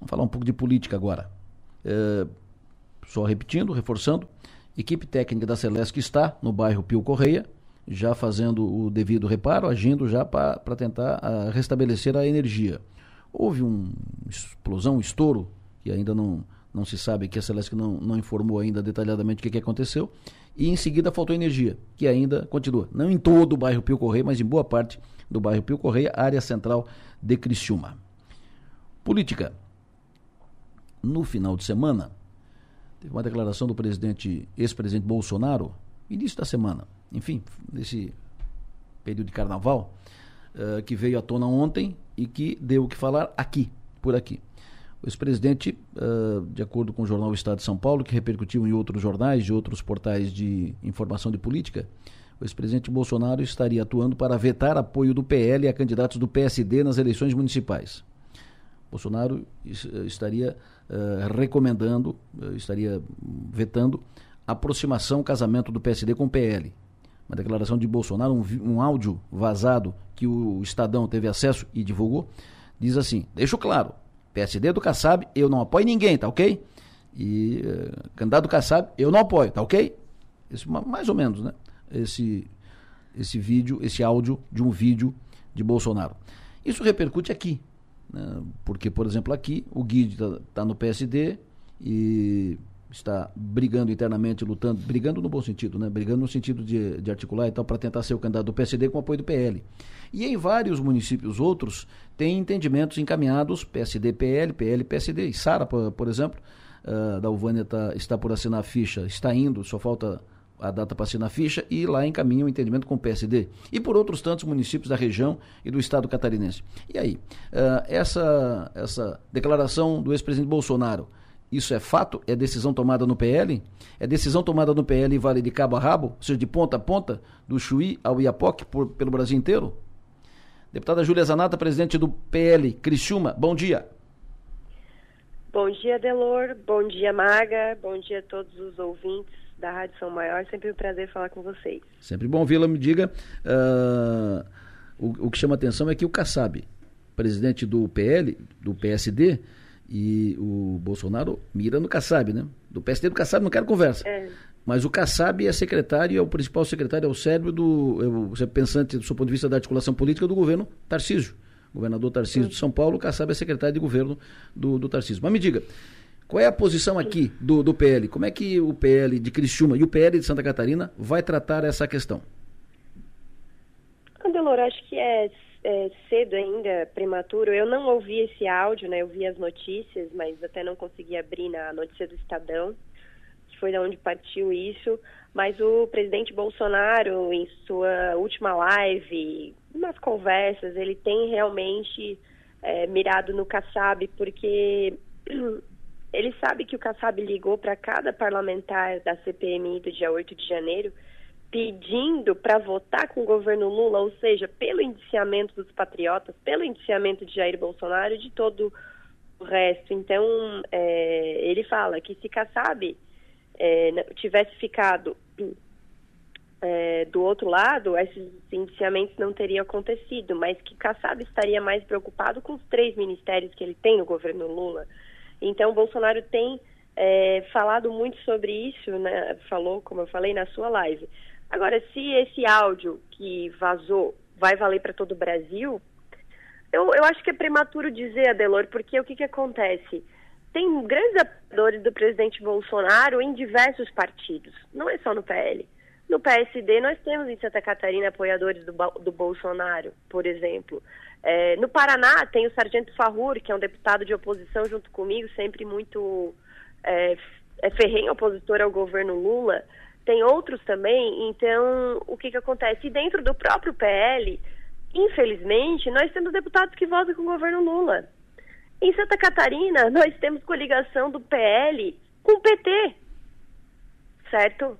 Vamos falar um pouco de política agora. Só repetindo, reforçando, equipe técnica da Celesc está no bairro Pio Correia, já fazendo o devido reparo, agindo já para tentar restabelecer a energia. Houve uma explosão, um estouro, que ainda não se sabe, que a Celesc não informou ainda detalhadamente o que aconteceu, e em seguida faltou energia, que ainda continua. Não em todo o bairro Pio Correia, mas em boa parte do bairro Pio Correia, área central de Criciúma. Política. No final de semana, teve uma declaração do ex-presidente Bolsonaro, início da semana, enfim, nesse período de carnaval, que veio à tona ontem e que deu o que falar aqui, por aqui. O ex-presidente, de acordo com o jornal O Estado de São Paulo, que repercutiu em outros jornais e outros portais de informação de política, o ex-presidente Bolsonaro estaria atuando para vetar apoio do PL a candidatos do PSD nas eleições municipais. Bolsonaro estaria recomendando, estaria vetando aproximação, casamento do PSD com o PL. Uma declaração de Bolsonaro, um áudio vazado que o Estadão teve acesso e divulgou, diz assim: deixo claro, PSD do Kassab, eu não apoio ninguém, tá ok? E candidato do Kassab, eu não apoio, tá ok? Esse, mais ou menos, né? Esse vídeo, esse áudio de um vídeo de Bolsonaro. Isso repercute aqui, né? Porque, por exemplo, aqui o Gui está no PSD e está brigando internamente, lutando, brigando no bom sentido, né? Brigando no sentido de articular e tal, para tentar ser o candidato do PSD com apoio do PL. E em vários municípios outros tem entendimentos encaminhados, PSD, PL, PL, PSD. E Sara, por exemplo, Dalvânia está por assinar a ficha, está indo, só falta a data para assinar a ficha, e lá encaminha o entendimento com o PSD. E por outros tantos municípios da região e do estado catarinense. E aí, essa declaração do ex-presidente Bolsonaro, isso é fato? É decisão tomada no PL? É decisão tomada no PL e vale de cabo a rabo? Ou seja, de ponta a ponta, do Chuí ao Iapoque, pelo Brasil inteiro? Deputada Júlia Zanatta, presidente do PL Criciúma, bom dia. Bom dia, Delor. Bom dia, Maga. Bom dia a todos os ouvintes da Rádio São Maior. Sempre um prazer falar com vocês. Sempre bom vê-la. Me diga, o que chama atenção é que o Kassab, presidente do PL, do PSD, e o Bolsonaro mira no Kassab, né? Do PSD do Kassab não quero conversa. Mas o Kassab é secretário, é o principal secretário, é o cérebro é pensante do seu ponto de vista da articulação política do governo Tarcísio. Governador Tarcísio de São Paulo, o Kassab é secretário de governo do Tarcísio. Mas me diga, qual é a posição aqui do PL? Como é que o PL de Criciúma e o PL de Santa Catarina vai tratar essa questão? Andelor, acho que é cedo ainda, prematuro. Eu não ouvi esse áudio, né? Eu vi as notícias, mas até não consegui abrir na notícia do Estadão, que foi de onde partiu isso. Mas o presidente Bolsonaro, em sua última live, nas conversas, ele tem realmente mirado no Kassab, porque ele sabe que o Kassab ligou para cada parlamentar da CPMI do dia 8 de janeiro, pedindo para votar com o governo Lula, ou seja, pelo indiciamento dos patriotas, pelo indiciamento de Jair Bolsonaro e de todo o resto. Então, ele fala que se Kassab tivesse ficado do outro lado, esses indiciamentos não teriam acontecido, mas que Kassab estaria mais preocupado com os 3 ministérios que ele tem no governo Lula. Então, Bolsonaro tem falado muito sobre isso, né? Falou, como eu falei, na sua live. Agora, se esse áudio que vazou vai valer para todo o Brasil, eu acho que é prematuro dizer, Adelor, porque o que acontece? Tem grandes apoiadores do presidente Bolsonaro em diversos partidos, não é só no PL. No PSD, nós temos em Santa Catarina apoiadores do Bolsonaro, por exemplo. No Paraná, tem o Sargento Farrur, que é um deputado de oposição junto comigo, sempre muito ferrenho opositor ao governo Lula. Tem outros também. Então, o que acontece? E dentro do próprio PL, infelizmente, nós temos deputados que votam com o governo Lula. Em Santa Catarina, nós temos coligação do PL com o PT, certo?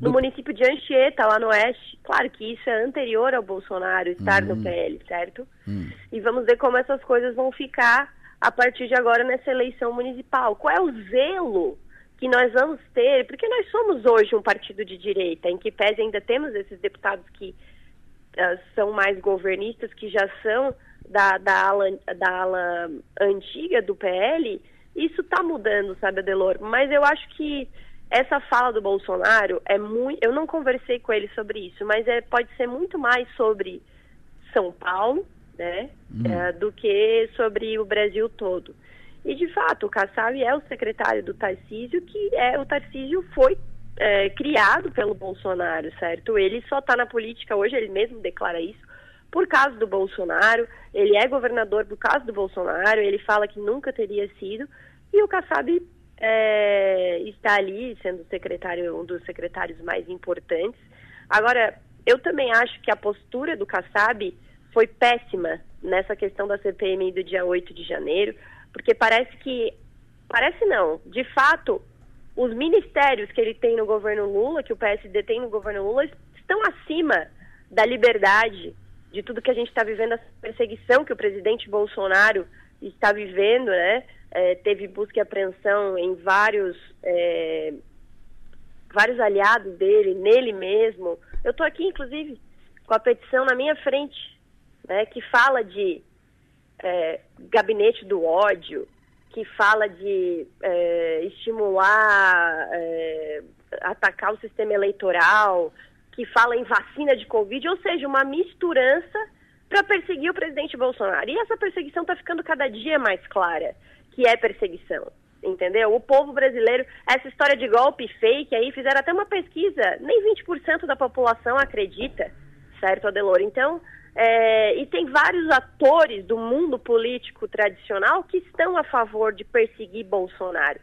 No município de Anchieta, lá no oeste. Claro que isso é anterior ao Bolsonaro estar no PL, certo? E vamos ver como essas coisas vão ficar a partir de agora nessa eleição municipal. Qual é o zelo que nós vamos ter? Porque nós somos hoje um partido de direita, em que pese ainda temos esses deputados que são mais governistas, que já são da ala antiga do PL, isso está mudando, sabe, Adelor? Mas eu acho que essa fala do Bolsonaro é muito... Eu não conversei com ele sobre isso, mas pode ser muito mais sobre São Paulo, né, do que sobre o Brasil todo. E, de fato, o Kassab é o secretário do Tarcísio, que o Tarcísio foi criado pelo Bolsonaro, certo? Ele só está na política hoje, ele mesmo declara isso, por causa do Bolsonaro. Ele é governador por causa do Bolsonaro, ele fala que nunca teria sido, e o Kassab está ali sendo secretário, um dos secretários mais importantes. Agora, eu também acho que a postura do Kassab foi péssima nessa questão da CPMI do dia 8 de janeiro, porque de fato, os ministérios que ele tem no governo Lula, que o PSD tem no governo Lula, estão acima da liberdade, de tudo que a gente está vivendo, a perseguição que o presidente Bolsonaro está vivendo, né? Teve busca e apreensão em vários aliados dele, nele mesmo. Eu estou aqui, inclusive, com a petição na minha frente, né, que fala de gabinete do ódio, que fala de estimular, atacar o sistema eleitoral, que fala em vacina de Covid, ou seja, uma misturança para perseguir o presidente Bolsonaro. E essa perseguição está ficando cada dia mais clara, que é perseguição, entendeu? O povo brasileiro, essa história de golpe fake aí, fizeram até uma pesquisa, nem 20% da população acredita, certo, Adelor? Então... e tem vários atores do mundo político tradicional que estão a favor de perseguir Bolsonaro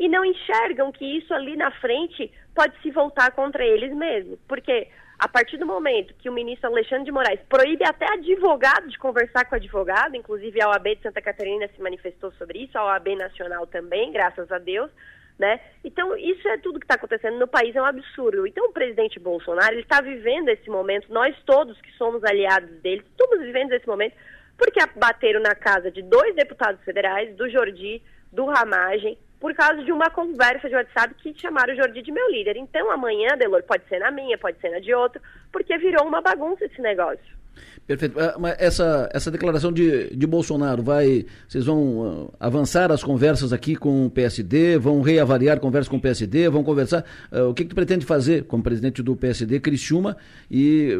e não enxergam que isso ali na frente pode se voltar contra eles mesmos, porque a partir do momento que o ministro Alexandre de Moraes proíbe até advogado de conversar com advogado, inclusive a OAB de Santa Catarina se manifestou sobre isso, a OAB Nacional também, graças a Deus, né? Então isso é tudo que está acontecendo no país, é um absurdo. Então o presidente Bolsonaro, ele está vivendo esse momento, nós todos que somos aliados dele, estamos vivendo esse momento, porque bateram na casa de 2 deputados federais, do Jordi, do Ramagem, por causa de uma conversa de WhatsApp que chamaram o Jordi de meu líder. Então amanhã, Delor, pode ser na minha, pode ser na de outro, porque virou uma bagunça esse negócio. Perfeito. Mas essa declaração de Bolsonaro, vocês vão avançar as conversas aqui com o PSD, vão reavaliar conversas com o PSD, vão conversar, o que tu pretende fazer como presidente do PSD Criciúma e...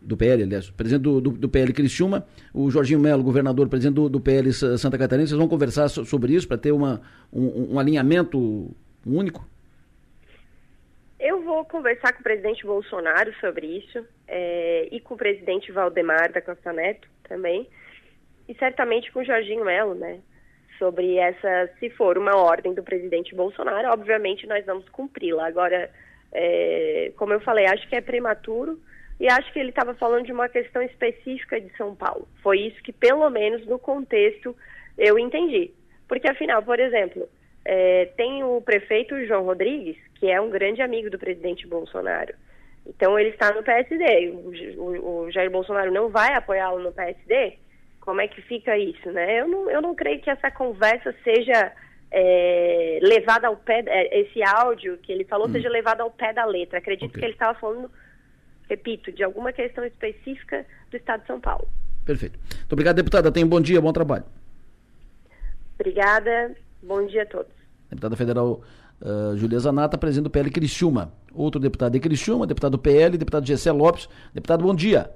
Do PL, aliás, presidente do PL Criciúma, o Jorginho Melo, governador, presidente do PL Santa Catarina, vocês vão conversar sobre isso para ter um alinhamento único? Eu vou conversar com o presidente Bolsonaro sobre isso, e com o presidente Valdemar da Costa Neto também, e certamente com o Jorginho Melo, né, sobre essa, se for uma ordem do presidente Bolsonaro, obviamente nós vamos cumpri-la. Agora, como eu falei, acho que é prematuro, e acho que ele estava falando de uma questão específica de São Paulo. Foi isso que, pelo menos no contexto, eu entendi. Porque, afinal, por exemplo... tem o prefeito João Rodrigues, que é um grande amigo do presidente Bolsonaro. Então ele está no PSD. O Jair Bolsonaro não vai apoiá-lo no PSD? Como é que fica isso, né? Eu não creio que essa conversa seja levada ao pé... esse áudio que ele falou seja levado ao pé da letra. Acredito que ele estava falando, repito, de alguma questão específica do Estado de São Paulo. Perfeito. Muito obrigado, deputada. Tenha um bom dia, bom trabalho. Obrigada. Bom dia a todos. Deputada federal Júlia Zanatta, presidente do PL Criciúma. Outro deputado de Criciúma, deputado do PL, deputado Gessé Lopes. Deputado, bom dia.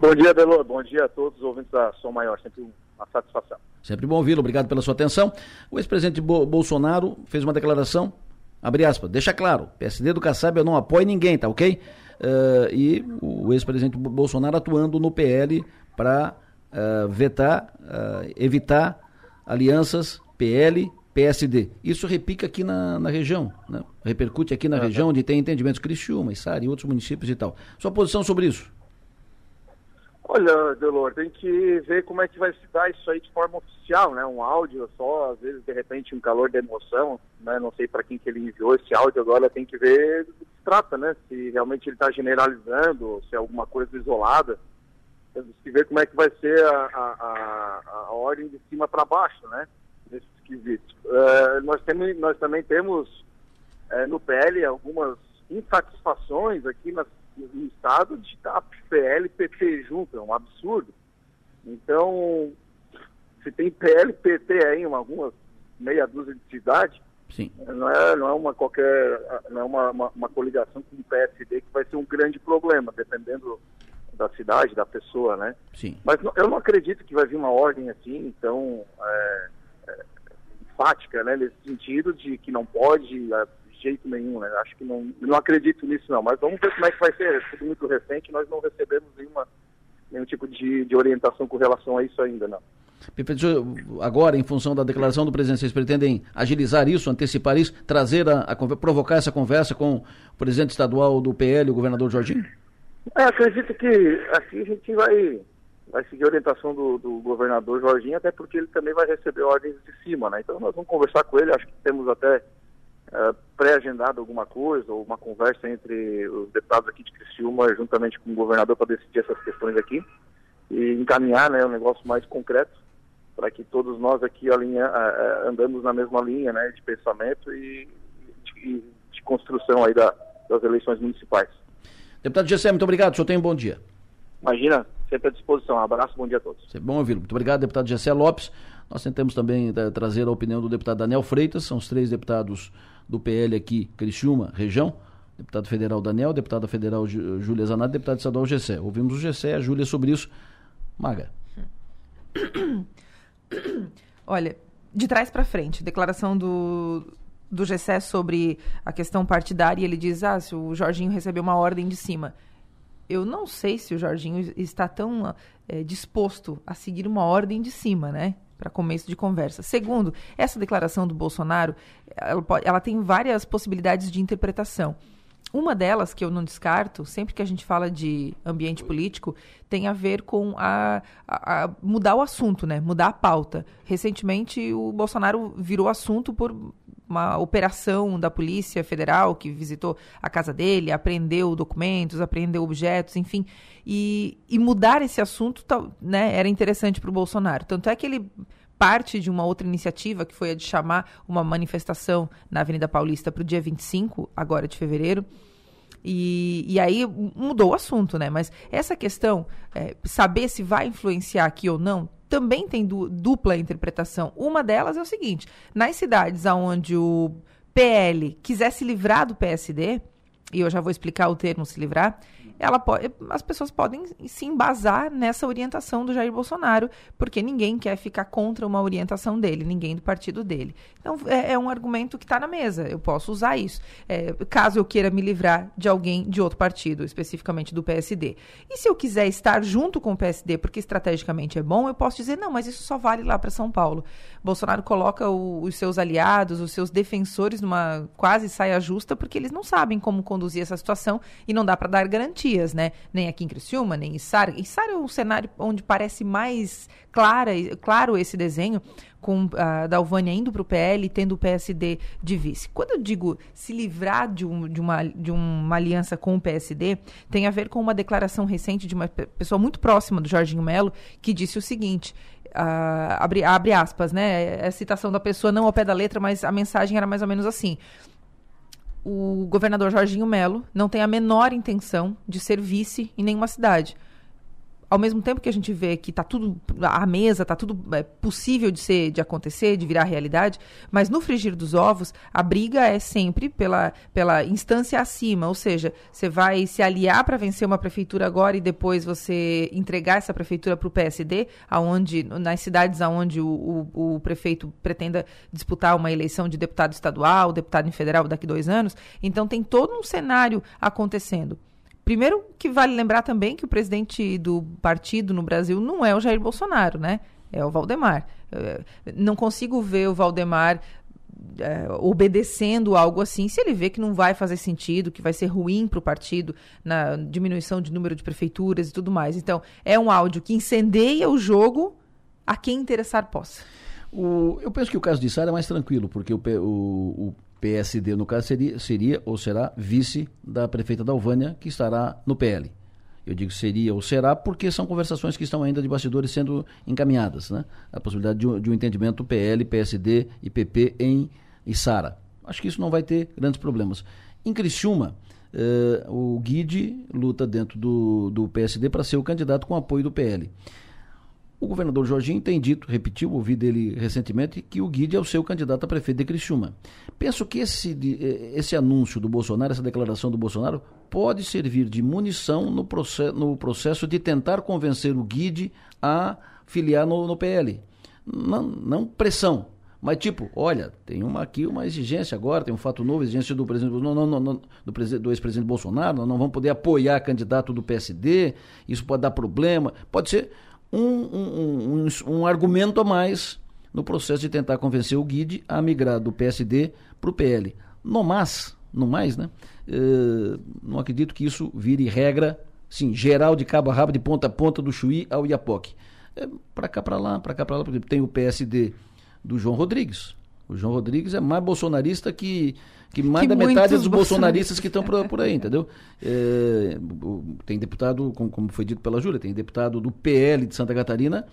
Bom dia, Delor. Bom dia a todos os ouvintes da Som Maior. Sempre uma satisfação. Sempre bom ouvi-lo. Obrigado pela sua atenção. O ex-presidente Bolsonaro fez uma declaração, abre aspas, deixa claro, PSD do Kassab eu não apoio ninguém, tá ok? E o ex-presidente Bolsonaro atuando no PL para evitar alianças PL, PSD. Isso repica aqui na região, né? Repercute aqui na região, onde tem entendimentos Criciúma, Içara e outros municípios e tal. Sua posição sobre isso? Olha, Delor, tem que ver como é que vai se dar isso aí de forma oficial, né? Um áudio só, às vezes, de repente, um calor de emoção, né? Não sei para quem que ele enviou esse áudio, agora tem que ver do que se trata, né? Se realmente ele está generalizando, se é alguma coisa isolada. Temos que ver como é que vai ser a ordem de cima para baixo, né? Nesse esquisito. Nós também temos no PL algumas insatisfações aqui no estado de PL e PT junto, é um absurdo. Então, se tem PL, PT aí em algumas meia dúzia de cidades, não é uma coligação com o PSD que vai ser um grande problema, dependendo da cidade, da pessoa, né? Sim. Mas eu não acredito que vai vir uma ordem assim, tão enfática, né? Nesse sentido de que não pode, de jeito nenhum, né? Acho que não acredito nisso, não. Mas vamos ver como é que vai ser. Tudo muito recente, nós não recebemos nenhum tipo de orientação com relação a isso ainda, não. Agora, em função da declaração do presidente, vocês pretendem agilizar isso, antecipar isso, trazer provocar essa conversa com o presidente estadual do PL, o governador Jorginho? Acredito que aqui a gente vai seguir a orientação do governador Jorginho, até porque ele também vai receber ordens de cima, né? Então nós vamos conversar com ele, acho que temos até pré-agendado alguma coisa, ou uma conversa entre os deputados aqui de Criciúma, juntamente com o governador, para decidir essas questões aqui e encaminhar, né, um negócio mais concreto, para que todos nós aqui andamos na mesma linha, né, de pensamento e de construção aí das eleições municipais. Deputado Gessé, muito obrigado, o senhor tem um bom dia. Imagina, sempre à disposição, um abraço, bom dia a todos. É bom ouvi-lo, muito obrigado, deputado Gessé Lopes. Nós tentamos também trazer a opinião do deputado Daniel Freitas, são os três deputados do PL aqui, Criciúma, região, deputado federal Daniel, deputada federal Júlia Zanatta, deputado estadual Gessé. Ouvimos o Gessé, a Júlia sobre isso. Maga. Olha, de trás para frente, declaração do Gessé sobre a questão partidária, ele diz, se o Jorginho recebeu uma ordem de cima. Eu não sei se o Jorginho está tão disposto a seguir uma ordem de cima, né? Para começo de conversa. Segundo, essa declaração do Bolsonaro, ela tem várias possibilidades de interpretação. Uma delas, que eu não descarto, sempre que a gente fala de ambiente político, tem a ver com mudar o assunto, né? Mudar a pauta. Recentemente, o Bolsonaro virou assunto por uma operação da Polícia Federal que visitou a casa dele, apreendeu documentos, apreendeu objetos, enfim. E mudar esse assunto, né, era interessante para o Bolsonaro. Tanto é que ele parte de uma outra iniciativa, que foi a de chamar uma manifestação na Avenida Paulista para o dia 25, agora de fevereiro, e aí mudou o assunto, né? Mas essa questão, saber se vai influenciar aqui ou não, também tem dupla interpretação. Uma delas é o seguinte, nas cidades onde o PL quiser se livrar do PSD, e eu já vou explicar o termo se livrar, as pessoas podem se embasar nessa orientação do Jair Bolsonaro, porque ninguém quer ficar contra uma orientação dele, ninguém do partido dele. Então, é um argumento que está na mesa, eu posso usar isso, caso eu queira me livrar de alguém de outro partido, especificamente do PSD. E se eu quiser estar junto com o PSD, porque estrategicamente é bom, eu posso dizer, não, mas isso só vale lá para São Paulo. Bolsonaro coloca os seus aliados, os seus defensores numa quase saia justa, porque eles não sabem como conduzir essa situação e não dá para dar garantia, né? Nem aqui em Criciúma, nem em Sara. Em Sara é um cenário onde parece mais claro esse desenho, com a Dalvânia indo para o PL e tendo o PSD de vice. Quando eu digo se livrar de uma aliança com o PSD, tem a ver com uma declaração recente de uma pessoa muito próxima do Jorginho Melo, que disse o seguinte, abre aspas, né? É a citação da pessoa, não ao pé da letra, mas a mensagem era mais ou menos assim. O governador Jorginho Melo não tem a menor intenção de ser vice em nenhuma cidade. Ao mesmo tempo que a gente vê que está tudo à mesa, está tudo possível de acontecer, de virar realidade, mas no frigir dos ovos, a briga é sempre pela instância acima, ou seja, você vai se aliar para vencer uma prefeitura agora e depois você entregar essa prefeitura para o PSD, nas cidades onde o prefeito pretenda disputar uma eleição de deputado estadual, deputado federal daqui 2 anos. Então tem todo um cenário acontecendo. Primeiro que vale lembrar também que o presidente do partido no Brasil não é o Jair Bolsonaro, né? É o Valdemar. Não consigo ver o Valdemar obedecendo algo assim, se ele vê que não vai fazer sentido, que vai ser ruim para o partido na diminuição de número de prefeituras e tudo mais. Então, é um áudio que incendeia o jogo a quem interessar possa. Eu penso que o caso de Sara é mais tranquilo, porque o PSD, no caso, seria ou será vice da prefeita Dalvânia, que estará no PL. Eu digo seria ou será porque são conversações que estão ainda de bastidores sendo encaminhadas, né? A possibilidade de um entendimento PL, PSD e PP em Içara. Acho que isso não vai ter grandes problemas. Em Criciúma, o Guidi luta dentro do PSD para ser o candidato com apoio do PL. O governador Jorginho tem dito, repetiu, ouvi dele recentemente, que o Guidi é o seu candidato a prefeito de Criciúma. Penso que esse anúncio do Bolsonaro, essa declaração do Bolsonaro, pode servir de munição no processo de tentar convencer o Guidi a filiar no PL. Não pressão, mas tipo, olha, tem aqui uma exigência agora, tem um fato novo, exigência do presidente, do ex-presidente Bolsonaro, nós não vamos poder apoiar candidato do PSD, isso pode dar problema, pode ser... Um argumento a mais no processo de tentar convencer o Guidi a migrar do PSD para o PL. No mais, né? Não acredito que isso vire regra, sim, geral, de cabo a rabo, de ponta a ponta, do Chuí ao Iapoque. Para cá, para lá, porque tem o PSD do João Rodrigues. O João Rodrigues é mais bolsonarista que mais da metade dos bolsonaristas que estão por aí, entendeu? Tem deputado, como foi dito pela Júlia, tem deputado do PL de Santa Catarina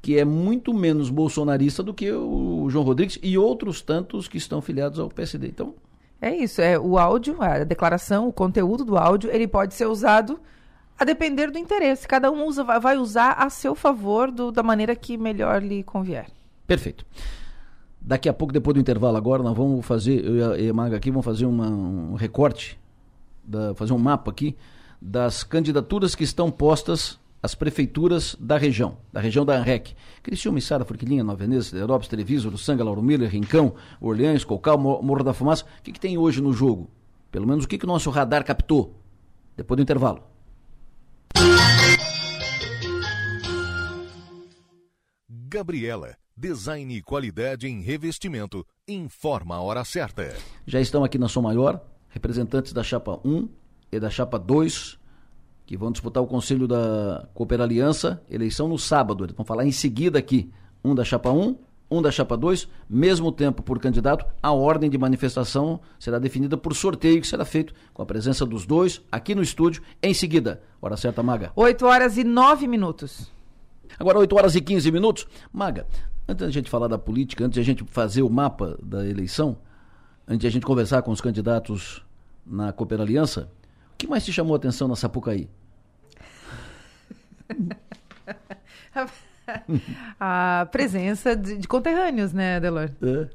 que é muito menos bolsonarista do que o João Rodrigues e outros tantos que estão filiados ao PSD. Então... É isso, o áudio, a declaração, o conteúdo do áudio, ele pode ser usado a depender do interesse. Cada um vai usar a seu favor da maneira que melhor lhe convier. Perfeito. Daqui a pouco, depois do intervalo agora, nós vamos fazer, eu e a Maga aqui, vamos fazer um recorte, fazer um mapa aqui das candidaturas que estão postas às prefeituras da região da ANREC. Criciúma, Içara, Forquilinha, Nova Veneza, Siderópolis, Treviso, Uruçanga, Lauro Miller, Rincão, Orleans, Cocal, Morro da Fumaça. O que tem hoje no jogo? Pelo menos o que o nosso radar captou? Depois do intervalo. Gabriela, design e qualidade em revestimento, informa a hora certa. Já estão aqui na Som Maior representantes da Chapa 1 e da Chapa 2, que vão disputar o Conselho da Cooperaliança, eleição no sábado. Eles vão falar em seguida aqui, um da Chapa 1, um da Chapa 2, mesmo tempo por candidato. A ordem de manifestação será definida por sorteio, que será feito com a presença dos dois aqui no estúdio, em seguida. Hora certa, Maga. 8:09. Agora 8:15. Maga, antes da gente falar da política, antes da gente fazer o mapa da eleição, antes da gente conversar com os candidatos na Cooperaliança, o que mais te chamou a atenção na Sapucaí? A presença de conterrâneos, né, Delor?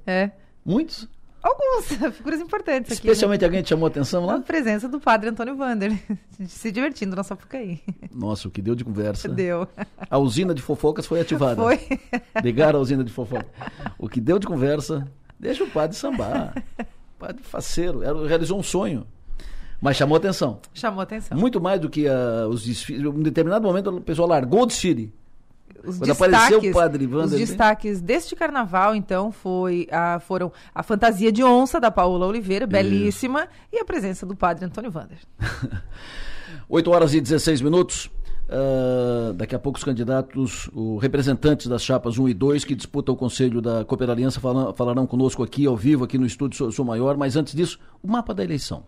É. Muitos? Alguns, figuras importantes aqui. Especialmente, né? Alguém te chamou a atenção lá? A presença do padre Antônio Vander, se divertindo na Sapucaí. Nossa, o que deu de conversa. Deu. A usina de fofocas foi ativada. Foi. Ligaram a usina de fofoca. O que deu de conversa, deixa o padre sambar. O padre faceiro, realizou um sonho. Mas chamou atenção. Chamou atenção. Muito mais do que os desfiles. Em um determinado momento, o pessoal largou o desfile. Apareceu o padre Vander, os destaques deste carnaval, então, foram a fantasia de onça da Paola Oliveira, belíssima, e a presença do padre Antônio Vander. 8:16. Daqui a pouco os candidatos, os representantes das chapas 1 e 2 que disputam o Conselho da Cooperaliança falarão conosco aqui, ao vivo, aqui no estúdio Sou Maior, mas antes disso, o mapa da eleição.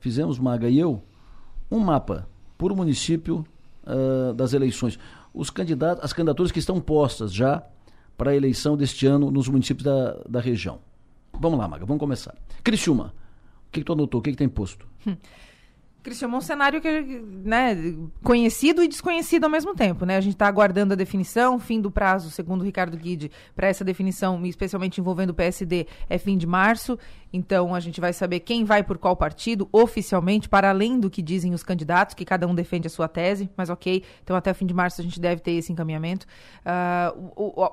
Fizemos, Maga e eu, um mapa por município das eleições. As candidaturas que estão postas já para a eleição deste ano nos municípios da região. Vamos lá, Maga, vamos começar. Criciúma, o que tu anotou? O que tem posto? Criciúma é um cenário que, né, conhecido e desconhecido ao mesmo tempo, né? A gente está aguardando a definição, fim do prazo, segundo o Ricardo Guidi, para essa definição, especialmente envolvendo o PSD, é fim de março. Então, a gente vai saber quem vai por qual partido, oficialmente, para além do que dizem os candidatos, que cada um defende a sua tese, mas ok, então até fim de março a gente deve ter esse encaminhamento.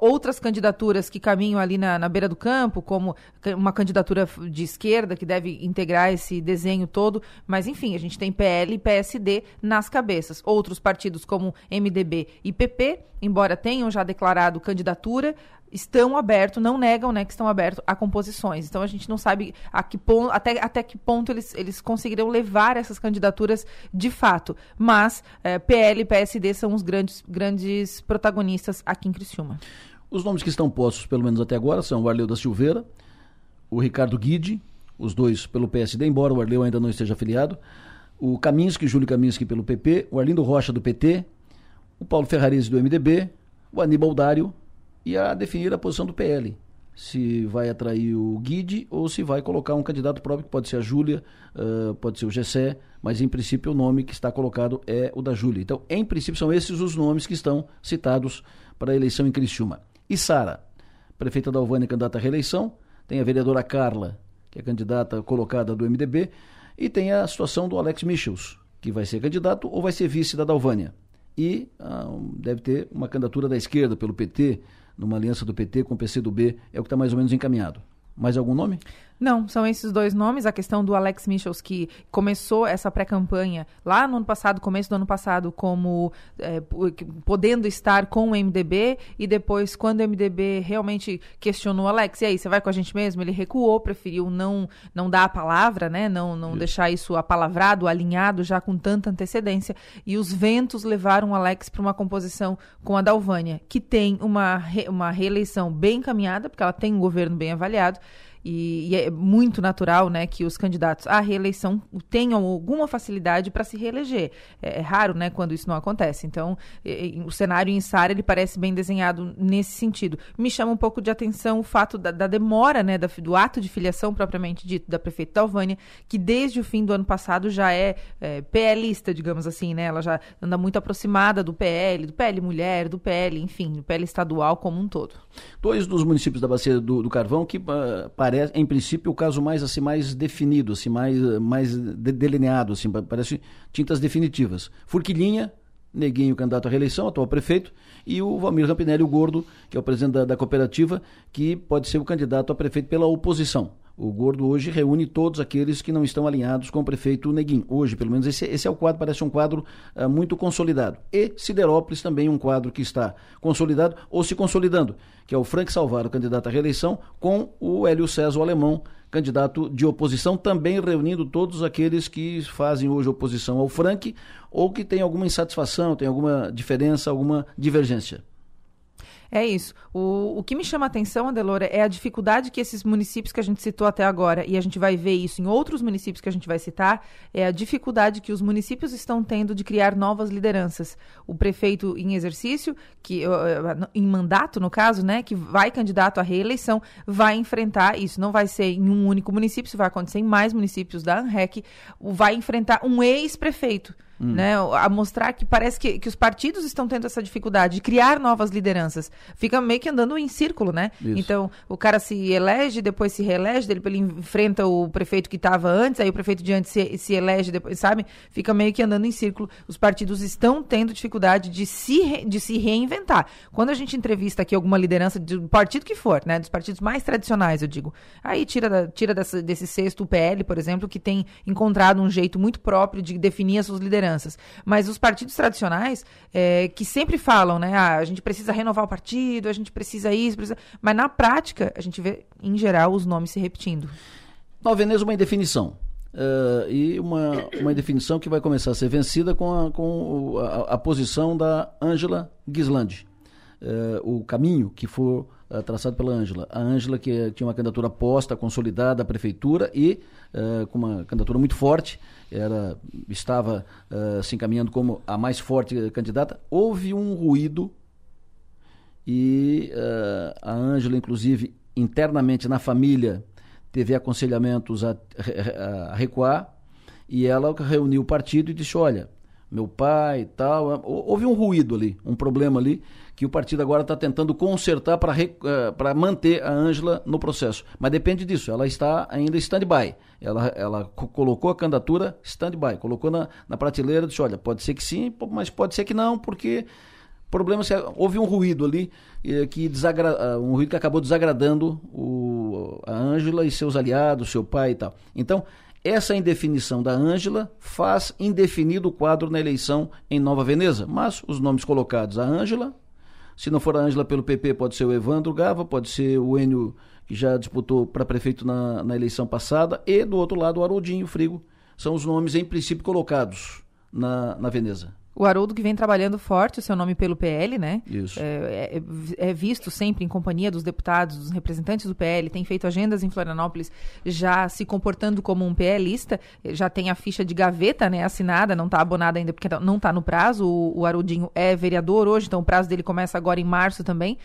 Outras candidaturas que caminham ali na beira do campo, como uma candidatura de esquerda, que deve integrar esse desenho todo, mas enfim, a gente tem PL e PSD nas cabeças. Outros partidos como MDB e PP, embora tenham já declarado candidatura, estão abertos, não negam, né, que estão abertos a composições. Então, a gente não sabe até que ponto eles conseguirão levar essas candidaturas de fato. Mas PL e PSD são os grandes protagonistas aqui em Criciúma. Os nomes que estão postos, pelo menos até agora, são o Arleu da Silveira, o Ricardo Guidi, os dois pelo PSD, embora o Arleu ainda não esteja afiliado, o Júlio Kaminski pelo PP, o Arlindo Rocha do PT, o Paulo Ferrarese do MDB, o Aníbal Dário, e a definir a posição do PL. se vai atrair o Guidi ou se vai colocar um candidato próprio, que pode ser a Júlia, pode ser o Gessé, mas em princípio o nome que está colocado é o da Júlia. Então, em princípio, são esses os nomes que estão citados para a eleição em Criciúma. E Sara, prefeita Dalvânia, candidata à reeleição, tem a vereadora Carla, que é candidata colocada do MDB, e tem a situação do Alex Michels, que vai ser candidato ou vai ser vice da Dalvânia. E deve ter uma candidatura da esquerda pelo PT, numa aliança do PT com o PCdoB, é o que está mais ou menos encaminhado. Mais algum nome? Não, são esses dois nomes. A questão do Alex Michels, que começou essa pré-campanha lá no ano passado, começo do ano passado, como podendo estar com o MDB, e depois, quando o MDB realmente questionou o Alex, e aí, você vai com a gente mesmo? Ele recuou, preferiu não dar a palavra, né? Não deixar isso apalavrado, alinhado já com tanta antecedência, e os ventos levaram o Alex para uma composição com a Dalvânia, que tem uma reeleição bem encaminhada, porque ela tem um governo bem avaliado. E é muito natural, né, que os candidatos à reeleição tenham alguma facilidade para se reeleger. É raro, né, quando isso não acontece. Então, o cenário em Içara, ele parece bem desenhado nesse sentido. Me chama um pouco de atenção o fato da demora, né, do ato de filiação propriamente dito da prefeita Dalvânia, que desde o fim do ano passado já é PLista, digamos assim, né? Ela já anda muito aproximada do PL mulher, do PL, enfim, do PL estadual como um todo. Dois dos municípios da Bacia do Carvão que parecem, em princípio, o caso mais definido, assim, mais delineado, assim, parece tintas definitivas. Forquilhinha, Neguinho, candidato à reeleição, atual prefeito, e o Valmir Rampinelli, o Gordo, que é o presidente da cooperativa, que pode ser o candidato a prefeito pela oposição. O Gordo hoje reúne todos aqueles que não estão alinhados com o prefeito Neguinho. Hoje, pelo menos, esse é o quadro, parece um quadro muito consolidado. E Siderópolis também um quadro que está consolidado ou se consolidando, que é o Frank Salvaro, candidato à reeleição, com o Hélio César, o alemão, candidato de oposição, também reunindo todos aqueles que fazem hoje oposição ao Frank ou que tem alguma insatisfação, tem alguma diferença, alguma divergência. É isso. O que me chama a atenção, Adelora, é a dificuldade que esses municípios que a gente citou até agora, e a gente vai ver isso em outros municípios que a gente vai citar, é a dificuldade que os municípios estão tendo de criar novas lideranças. O prefeito em exercício, que, em mandato, no caso, né, que vai candidato à reeleição, vai enfrentar isso. Não vai ser em um único município, isso vai acontecer em mais municípios da ANREC, vai enfrentar um ex-prefeito. Né, a mostrar que parece que os partidos estão tendo essa dificuldade de criar novas lideranças. Fica meio que andando em círculo, né? Isso. Então, o cara se elege, depois se reelege, ele enfrenta o prefeito que estava antes, aí o prefeito de antes se elege, depois, sabe? Fica meio que andando em círculo. Os partidos estão tendo dificuldade de se reinventar. Quando a gente entrevista aqui alguma liderança de um partido que for, né? Dos partidos mais tradicionais, eu digo. Aí tira desse cesto o PL, por exemplo, que tem encontrado um jeito muito próprio de definir as suas lideranças. Mas os partidos tradicionais, que sempre falam, né, a gente precisa renovar o partido, a gente precisa isso, mas na prática a gente vê, em geral, os nomes se repetindo. Nova Veneza, uma indefinição. E uma indefinição que vai começar a ser vencida com a posição da Ângela Guislandi. O caminho que for traçado pela Ângela. A Ângela, que tinha uma candidatura posta, consolidada à prefeitura e com uma candidatura muito forte, estava se encaminhando como a mais forte candidata. Houve um ruído e a Ângela, inclusive, internamente na família, teve aconselhamentos a recuar, e ela reuniu o partido e disse, olha, meu pai e tal, houve um ruído ali, um problema ali, que o partido agora está tentando consertar para manter a Ângela no processo. Mas depende disso, ela está ainda em stand-by. Ela colocou a candidatura stand-by, colocou na prateleira, disse, olha, pode ser que sim, mas pode ser que não, porque problema é que houve um ruído ali, um ruído que acabou desagradando a Ângela e seus aliados, seu pai e tal. Então, essa indefinição da Ângela faz indefinido o quadro na eleição em Nova Veneza. Mas os nomes colocados, a Ângela, se não for a Ângela pelo PP, pode ser o Evandro Gava, pode ser o Enio, que já disputou para prefeito na eleição passada, e do outro lado o Haroldinho Frigo. São os nomes, em princípio, colocados na Veneza. O Haroldo, que vem trabalhando forte o seu nome pelo PL, né? Isso. É visto sempre em companhia dos deputados, dos representantes do PL, tem feito agendas em Florianópolis, já se comportando como um PLista, já tem a ficha de gaveta, né, assinada, não está abonada ainda porque não está no prazo. O Haroldinho é vereador hoje, então o prazo dele começa agora em março também.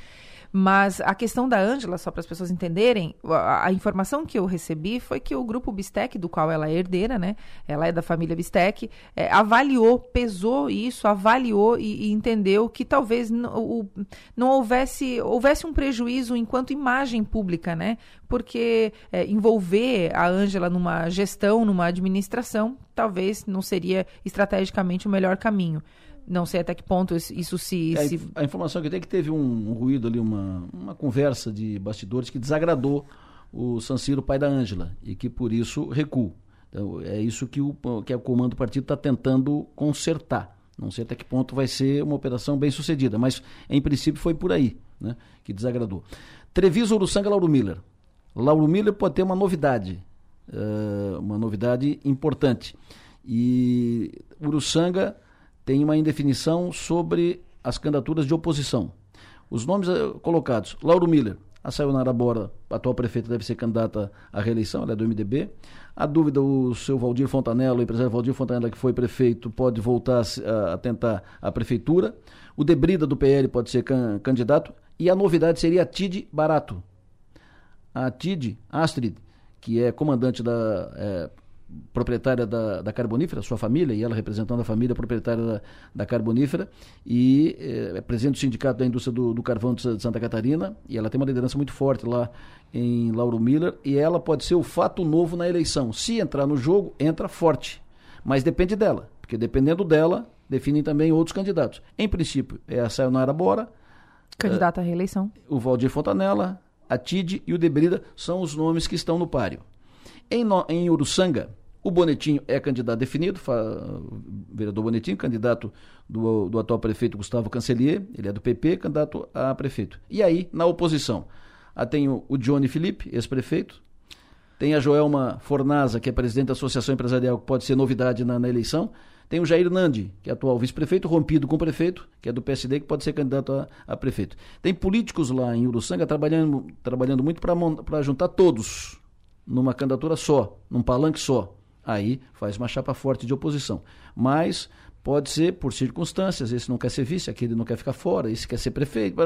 Mas a questão da Ângela, só para as pessoas entenderem, a informação que eu recebi foi que o grupo Bistec, do qual ela é herdeira, né? Ela é da família Bistec, avaliou, pesou isso, avaliou e entendeu que talvez não houvesse um prejuízo enquanto imagem pública, né? Porque envolver a Ângela numa gestão, numa administração, talvez não seria estrategicamente o melhor caminho. Não sei até que ponto isso se... A informação que eu tenho é que teve um ruído ali, uma conversa de bastidores que desagradou o Sanciro, pai da Ângela, e que por isso recua. Então, é isso que o comando do partido está tentando consertar. Não sei até que ponto vai ser uma operação bem sucedida, mas em princípio foi por aí, né, que desagradou. Treviso, Uruçanga, Lauro Miller. Lauro Miller pode ter uma novidade importante. E Uruçanga tem uma indefinição sobre as candidaturas de oposição. Os nomes colocados: Lauro Miller, a Sayonara Bora, atual prefeita, deve ser candidata à reeleição, ela é do MDB. A dúvida, o seu Valdir Fontanella, o empresário Valdir Fontanella, que foi prefeito, pode voltar a tentar a prefeitura. O Debrida, do PL, pode ser candidato. E a novidade seria a Tid Barato. A Tid, Astrid, que é comandante da... proprietária da Carbonífera, sua família, e ela representando a família proprietária da Carbonífera, e é presidente do Sindicato da Indústria do Carvão de Santa Catarina, e ela tem uma liderança muito forte lá em Lauro Miller, e ela pode ser o fato novo na eleição. Se entrar no jogo, entra forte, mas depende dela, porque dependendo dela, definem também outros candidatos. Em princípio, é a Sayonara Bora, candidata à reeleição, o Valdir Fontanella, a Tid e o Debrida são os nomes que estão no páreo. Em Uruçanga, o Bonetinho é candidato definido, vereador Bonetinho, candidato do atual prefeito Gustavo Cancelier, ele é do PP, candidato a prefeito. E aí, na oposição, tem o Johnny Felipe, ex-prefeito, tem a Joelma Fornaza, que é presidente da Associação Empresarial, que pode ser novidade na eleição, tem o Jair Nandi, que é atual vice-prefeito, rompido com o prefeito, que é do PSD, que pode ser candidato a prefeito. Tem políticos lá em Uruçanga trabalhando muito para juntar todos numa candidatura só, num palanque só. Aí faz uma chapa forte de oposição. Mas pode ser por circunstâncias, esse não quer ser vice, aquele não quer ficar fora, esse quer ser prefeito,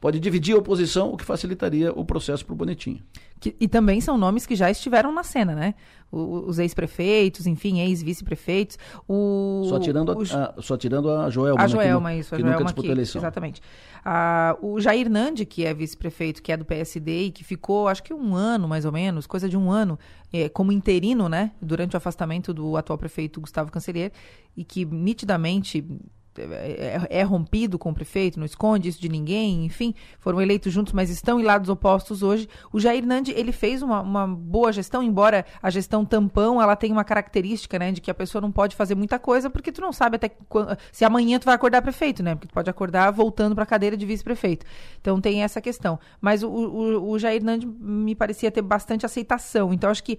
pode dividir a oposição, o que facilitaria o processo para o Bonetinho. E também são nomes que já estiveram na cena, né? Os ex-prefeitos, enfim, ex-vice-prefeitos. Só tirando a Joelma. A Joelma, né, isso. A Joelma nunca disputou a eleição. Exatamente. O Jair Nandi, que é vice-prefeito, que é do PSD e que ficou, acho que um ano mais ou menos, coisa de um ano, como interino, né? Durante o afastamento do atual prefeito Gustavo Cancelier, e que nitidamente... é rompido com o prefeito, não esconde isso de ninguém, enfim, foram eleitos juntos, mas estão em lados opostos hoje. O Jair Nandi, ele fez uma boa gestão, embora a gestão tampão, ela tem uma característica, né, de que a pessoa não pode fazer muita coisa, porque tu não sabe até quando, se amanhã tu vai acordar prefeito, né, porque tu pode acordar voltando para a cadeira de vice-prefeito. Então tem essa questão. Mas o Jair Nandi me parecia ter bastante aceitação, então acho que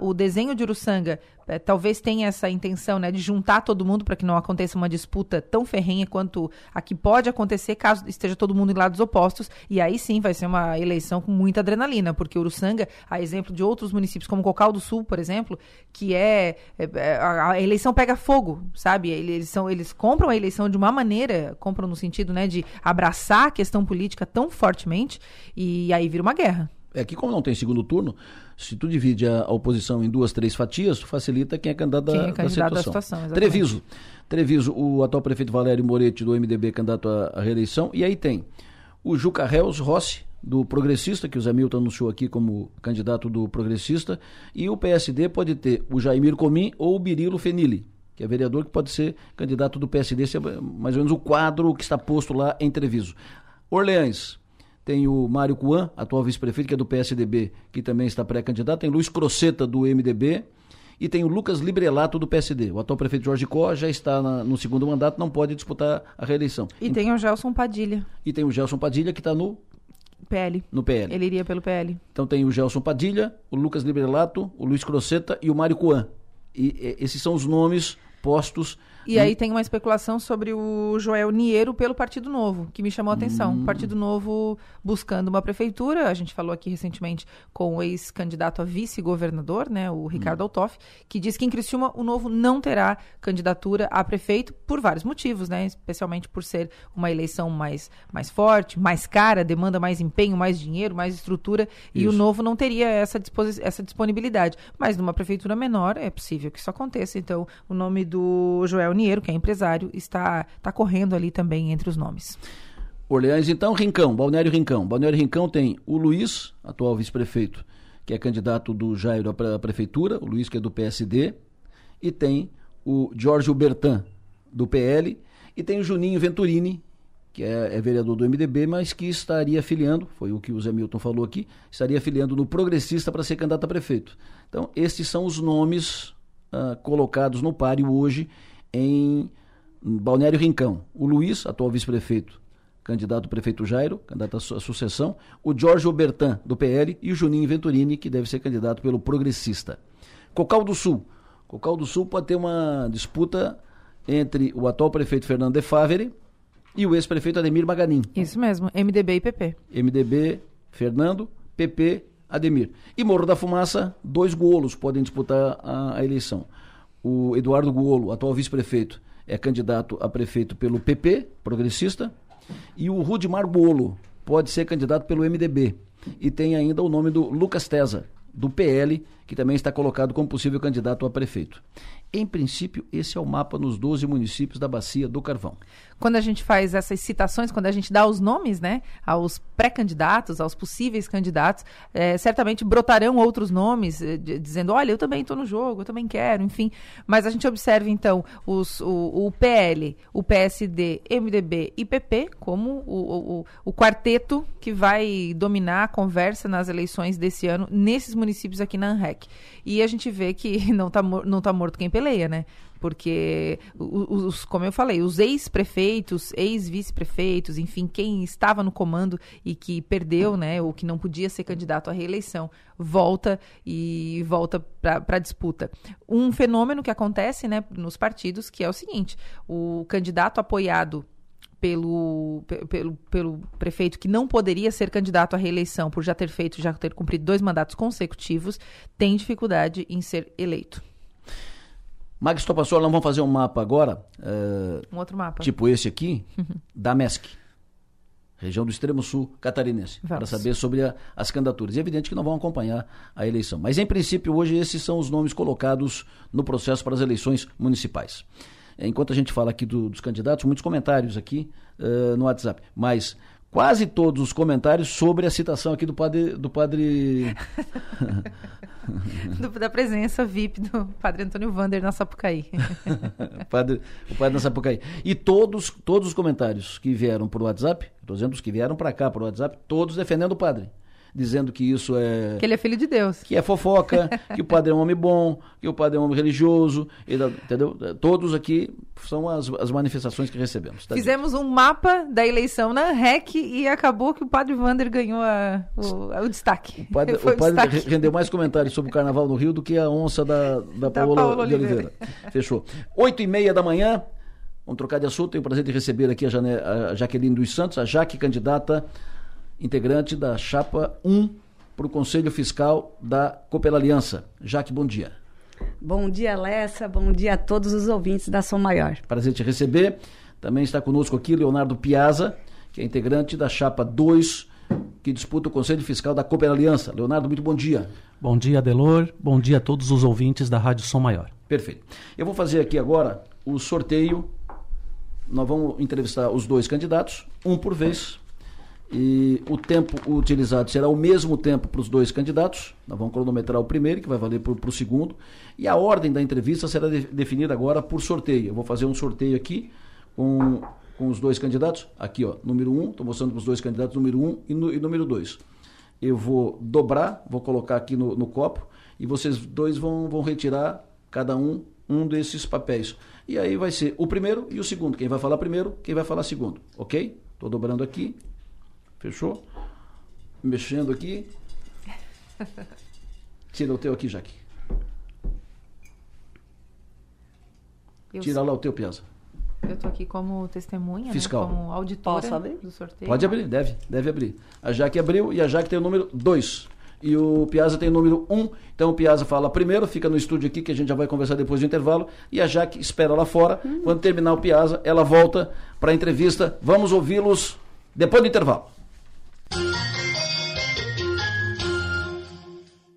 o desenho de Uruçanga talvez tenha essa intenção, né, de juntar todo mundo para que não aconteça uma disputa tão ferrenha quanto a que pode acontecer caso esteja todo mundo em lados opostos, e aí sim vai ser uma eleição com muita adrenalina, porque Uruçanga, a exemplo de outros municípios, como Cocal do Sul, por exemplo, que a eleição pega fogo, sabe? Eles compram a eleição de uma maneira, compram no sentido, né, de abraçar a questão política tão fortemente, e aí vira uma guerra. É que como não tem segundo turno, se tu divide a oposição em 2, 3 fatias, facilita quem é candidato da situação. Treviso, o atual prefeito Valério Moretti, do MDB, candidato à reeleição. E aí tem o Juca Reus Rossi, do Progressista, que o Zé Milton anunciou aqui como candidato do Progressista. E o PSD pode ter o Jaimir Comim ou o Birilo Fenili, que é vereador, que pode ser candidato do PSD. Esse é mais ou menos o quadro que está posto lá em Treviso. Orleans. Tem o Mário Cuan, atual vice-prefeito, que é do PSDB, que também está pré-candidato. Tem Luiz Crocetta, do MDB. E tem o Lucas Librelato, do PSD. O atual prefeito Jorge Có já está no segundo mandato, não pode disputar a reeleição. E tem o Gelson Padilha. E tem o Gelson Padilha, que está no... PL. No PL. Ele iria pelo PL. Então tem o Gelson Padilha, o Lucas Librelato, o Luiz Crocetta e o Mário Cuan. E esses são os nomes postos E aí tem uma especulação sobre o Joel Niero pelo Partido Novo, que me chamou a atenção. Partido Novo buscando uma prefeitura, a gente falou aqui recentemente com o ex-candidato a vice-governador, né, o Ricardo Altoff, que diz que em Criciúma o Novo não terá candidatura a prefeito por vários motivos, né, especialmente por ser uma eleição mais forte, mais cara, demanda mais empenho, mais dinheiro, mais estrutura, e o Novo não teria essa disponibilidade. Mas numa prefeitura menor é possível que isso aconteça, então o nome do Joel Niero, que é empresário, está correndo ali também entre os nomes. Orleans, então, Rincão, Balneário Rincão. Balneário Rincão tem o Luiz, atual vice-prefeito, que é candidato do Jair à prefeitura, o Luiz que é do PSD, e tem o Jorge Bertan, do PL, e tem o Juninho Venturini, que é vereador do MDB, mas que estaria filiando, foi o que o Zé Milton falou aqui, estaria filiando no Progressista para ser candidato a prefeito. Então, esses são os nomes colocados no páreo hoje em Balneário Rincão. O Luiz, atual vice-prefeito, candidato ao prefeito Jairo, candidato à sucessão, o Jorge Bertan, do PL, e o Juninho Venturini, que deve ser candidato pelo Progressista. Cocal do Sul. Cocal do Sul pode ter uma disputa entre o atual prefeito Fernando de Favre e o ex-prefeito Ademir Maganin. Isso mesmo, MDB e PP. MDB, Fernando, PP, Ademir. E Morro da Fumaça, dois golos podem disputar a eleição. O Eduardo Guolo, atual vice-prefeito, é candidato a prefeito pelo PP, progressista, e o Rudimar Bolo pode ser candidato pelo MDB. E tem ainda o nome do Lucas Tesa, do PL, que também está colocado como possível candidato a prefeito. Em princípio, esse é o mapa nos 12 municípios da Bacia do Carvão. Quando a gente faz essas citações, quando a gente dá os nomes, né, aos pré-candidatos, aos possíveis candidatos, certamente brotarão outros nomes, dizendo, olha, eu também estou no jogo, eu também quero, enfim. Mas a gente observa, então, o PL, o PSD, MDB e PP como o quarteto que vai dominar a conversa nas eleições desse ano, nesses municípios aqui na ANREC. E a gente vê que não tá morto quem peleia, né? Porque, como eu falei, os ex-prefeitos, ex-vice-prefeitos, enfim, quem estava no comando e que perdeu, né, ou que não podia ser candidato à reeleição, volta para a disputa. Um fenômeno que acontece, né, nos partidos, que é o seguinte, o candidato apoiado pelo prefeito que não poderia ser candidato à reeleição por já ter cumprido 2 mandatos consecutivos, tem dificuldade em ser eleito. Max Topassol, nós vamos fazer um mapa agora. Um outro mapa. Tipo esse aqui, da MESC, região do extremo sul catarinense, para saber sobre as candidaturas. É evidente que não vão acompanhar a eleição. Mas, em princípio, hoje esses são os nomes colocados no processo para as eleições municipais. Enquanto a gente fala aqui dos candidatos, muitos comentários aqui no WhatsApp. Mas quase todos os comentários sobre a citação aqui do padre... da presença VIP do padre Antônio Vander na Sapucaí. o padre na Sapucaí. E todos os comentários que vieram para o WhatsApp, estou dizendo os que vieram para cá, para o WhatsApp, todos defendendo o padre. Dizendo que isso é... Que ele é filho de Deus. Que é fofoca, que o padre é um homem bom, que o padre é um homem religioso, entendeu? Todos aqui são as manifestações que recebemos. Tá, fizemos um mapa da eleição na ANREC e acabou que o padre Vander ganhou o destaque. O padre rendeu mais comentários sobre o carnaval no Rio do que a onça da Paola de Oliveira. Fechou. 8h30 da manhã, vamos trocar de assunto. Tenho o prazer de receber aqui a Jaqueline dos Santos, a Jaque, candidata integrante da Chapa 1 para o Conselho Fiscal da Coopera Aliança. Jaque, bom dia. Bom dia, Lessa. Bom dia a todos os ouvintes da Som Maior. Prazer te receber. Também está conosco aqui Leonardo Piazza, que é integrante da Chapa 2, que disputa o Conselho Fiscal da Coopera Aliança. Leonardo, muito bom dia. Bom dia, Adelor. Bom dia a todos os ouvintes da Rádio Som Maior. Perfeito. Eu vou fazer aqui agora o sorteio. Nós vamos entrevistar os 2 candidatos, um por vez. E o tempo utilizado será o mesmo tempo para os 2 candidatos. Nós vamos cronometrar o primeiro, que vai valer para o segundo. E a ordem da entrevista será definida agora por sorteio. Eu vou fazer um sorteio aqui com os 2 candidatos. Aqui, ó, número 1. Estou mostrando para os 2 candidatos, número 1 e número 2. Eu vou dobrar, vou colocar aqui no copo. E vocês 2 vão retirar cada um desses papéis. E aí vai ser o primeiro e o segundo. Quem vai falar primeiro, quem vai falar segundo. Ok? Estou dobrando aqui. Fechou? Mexendo aqui. Tira o teu aqui, Jaque. Tira lá o teu peso. Eu estou aqui como testemunha, fiscal, né? Como auditora do sorteio. Pode abrir, deve abrir. A Jaque abriu e a Jaque tem o número 2. E o Piazza tem o número 1. Então o Piazza fala primeiro, fica no estúdio aqui, que a gente já vai conversar depois do intervalo. E a Jaque espera lá fora. Quando terminar o Piazza, ela volta para a entrevista. Vamos ouvi-los depois do intervalo.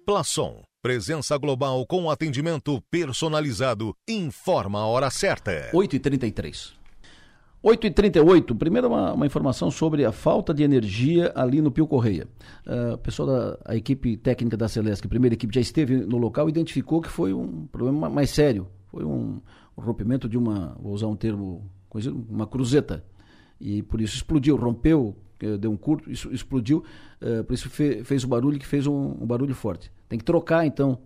Plasson, presença global com atendimento personalizado, informa a hora certa. 8h33. 8h38, primeiro uma informação sobre a falta de energia ali no Pio Correia. O pessoal da equipe técnica da Celesc, a primeira equipe, já esteve no local e identificou que foi um problema mais sério. Foi um rompimento de uma, vou usar um termo, uma cruzeta. E por isso explodiu, rompeu, deu um curto, isso explodiu, por isso fez o barulho que fez um barulho forte. Tem que trocar, então,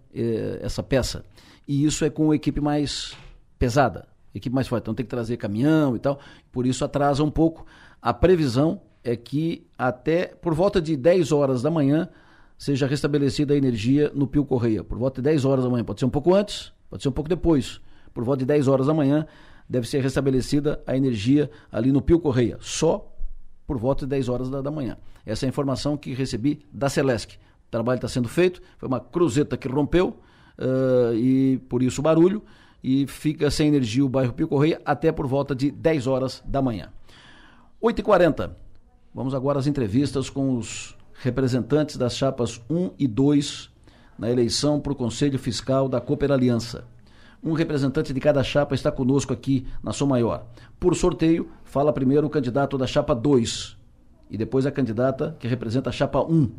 essa peça. E isso é com a equipe mais pesada, equipe mais forte. Então tem que trazer caminhão e tal, por isso atrasa um pouco. A previsão é que até por volta de 10 horas da manhã seja restabelecida a energia no Pio Correia. Por volta de 10 horas da manhã, pode ser um pouco antes, pode ser um pouco depois. Por volta de 10 horas da manhã deve ser restabelecida a energia ali no Pio Correia, só por volta de 10 horas da manhã. Essa é a informação que recebi da Celesc. O trabalho está sendo feito, foi uma cruzeta que rompeu, e por isso o barulho, e fica sem energia o bairro Pio Correia até por volta de 10 horas da manhã. 8h40, vamos agora às entrevistas com os representantes das chapas 1 e 2 na eleição para o Conselho Fiscal da Cooper Aliança. Um representante de cada chapa está conosco aqui na Som Maior. Por sorteio, fala primeiro o candidato da chapa 2 e depois a candidata que representa a chapa 1.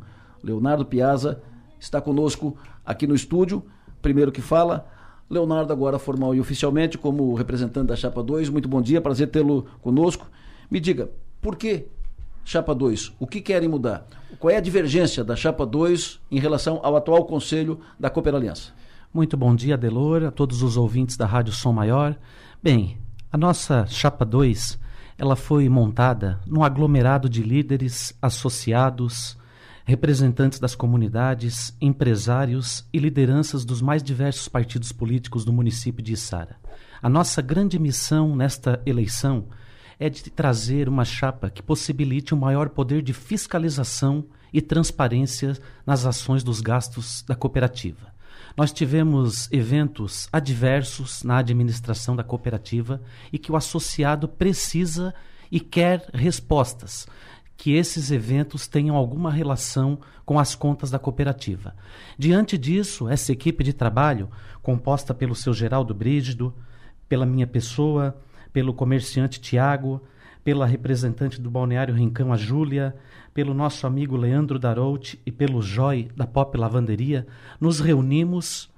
Leonardo Piazza está conosco aqui no estúdio, primeiro que fala. Leonardo, agora formal e oficialmente como representante da chapa 2. Muito bom dia, prazer tê-lo conosco. Me diga, por que chapa 2? O que querem mudar? Qual é a divergência da chapa 2 em relação ao atual conselho da Cooper Aliança? Muito bom dia, Delor, a todos os ouvintes da Rádio Som Maior. Bem, a nossa Chapa 2, ela foi montada num aglomerado de líderes, associados, representantes das comunidades, empresários e lideranças dos mais diversos partidos políticos do município de Içara. A nossa grande missão nesta eleição é de trazer uma chapa que possibilite um maior poder de fiscalização e transparência nas ações dos gastos da cooperativa. Nós tivemos eventos adversos na administração da cooperativa e que o associado precisa e quer respostas, que esses eventos tenham alguma relação com as contas da cooperativa. Diante disso, essa equipe de trabalho, composta pelo seu Geraldo Brígido, pela minha pessoa, pelo comerciante Tiago, pela representante do Balneário Rincão, a Júlia, pelo nosso amigo Leandro Darout e pelo Joy da Pop Lavanderia, nos reunimos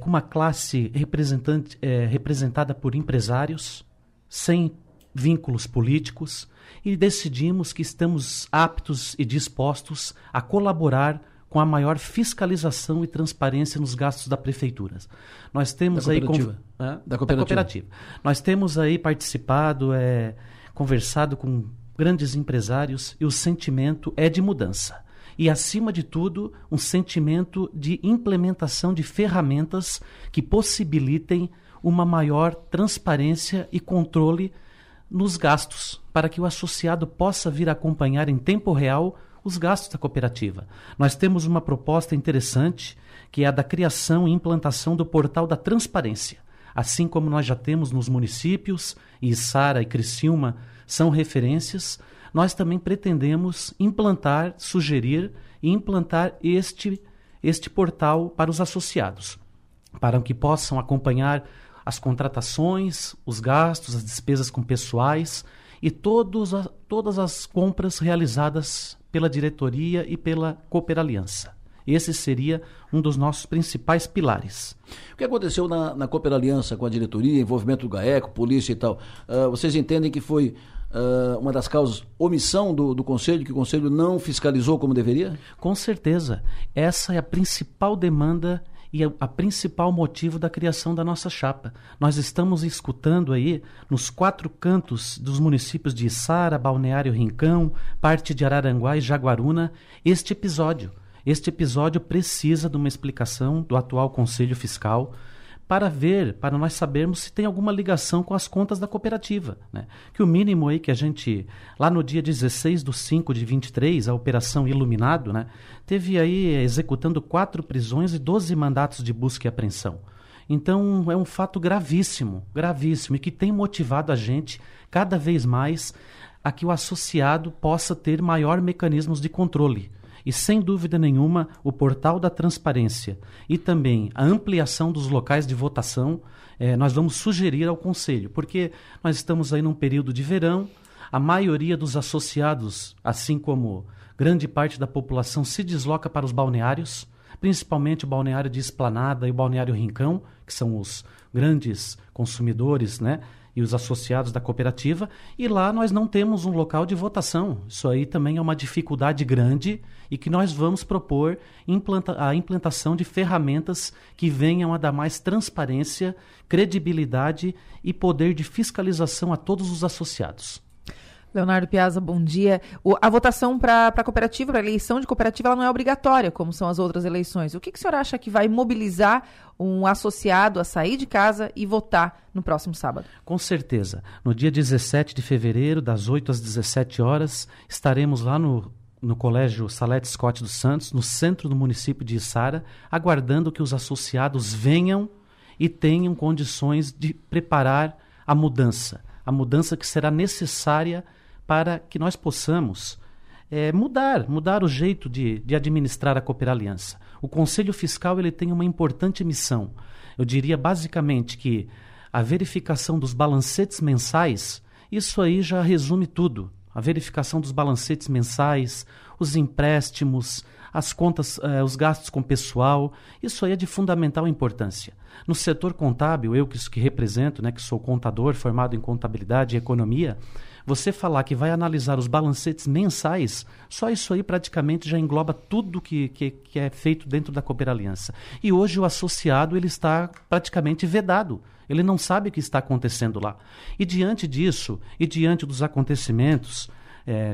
com uma classe representada por empresários, sem vínculos políticos, e decidimos que estamos aptos e dispostos a colaborar com a maior fiscalização e transparência nos gastos da prefeitura. Nós temos da cooperativa. Nós temos aí participado... conversado com grandes empresários, e o sentimento é de mudança. E, acima de tudo, um sentimento de implementação de ferramentas que possibilitem uma maior transparência e controle nos gastos, para que o associado possa vir acompanhar em tempo real os gastos da cooperativa. Nós temos uma proposta interessante, que é a da criação e implantação do Portal da Transparência. Assim como nós já temos nos municípios, e Içara e Criciúma são referências, nós também pretendemos sugerir e implantar este portal para os associados, para que possam acompanhar as contratações, os gastos, as despesas com pessoais e todas as compras realizadas pela diretoria e pela Cooper Aliança. Esse seria um dos nossos principais pilares. O que aconteceu na Cooper Aliança com a diretoria, envolvimento do GAECO, polícia e tal, vocês entendem que foi uma das causas omissão do Conselho, que o Conselho não fiscalizou como deveria? Com certeza. Essa é a principal demanda e a principal motivo da criação da nossa chapa. Nós estamos escutando aí, nos quatro cantos dos municípios de Içara, Balneário Rincão, parte de Araranguá e Jaguaruna, este episódio. Este episódio precisa de uma explicação do atual Conselho Fiscal, para nós sabermos se tem alguma ligação com as contas da cooperativa, né? Que o mínimo aí que a gente, lá no dia 16/5/23, a Operação Iluminado, né, teve aí executando 4 prisões e 12 mandatos de busca e apreensão. Então é um fato gravíssimo, gravíssimo, e que tem motivado a gente cada vez mais a que o associado possa ter maior mecanismos de controle. E, sem dúvida nenhuma, o portal da transparência e também a ampliação dos locais de votação, nós vamos sugerir ao Conselho, porque nós estamos aí num período de verão, a maioria dos associados, assim como grande parte da população, se desloca para os balneários, principalmente o balneário de Esplanada e o balneário Rincão, que são os grandes consumidores, né, e os associados da cooperativa, e lá nós não temos um local de votação. Isso aí também é uma dificuldade grande e que nós vamos propor a implantação de ferramentas que venham a dar mais transparência, credibilidade e poder de fiscalização a todos os associados. Leonardo Piazza, bom dia. A votação para a cooperativa, para a eleição de cooperativa, ela não é obrigatória, como são as outras eleições. O que o senhor acha que vai mobilizar um associado a sair de casa e votar no próximo sábado? Com certeza. No dia 17 de fevereiro, das 8 às 17 horas, estaremos lá no Colégio Salete Scott dos Santos, no centro do município de Içara, aguardando que os associados venham e tenham condições de preparar a mudança que será necessária para que nós possamos mudar o jeito de administrar a Cooperaliança. O Conselho Fiscal ele tem uma importante missão. Eu diria basicamente que a verificação dos balancetes mensais, isso aí já resume tudo. A verificação dos balancetes mensais, os empréstimos, as contas, os gastos com pessoal, isso aí é de fundamental importância. No setor contábil, eu que represento, né, que sou contador formado em contabilidade e economia, você falar que vai analisar os balancetes mensais, só isso aí praticamente já engloba tudo que é feito dentro da Cooperaliança. E hoje o associado ele está praticamente vedado, ele não sabe o que está acontecendo lá. E diante disso, e diante dos acontecimentos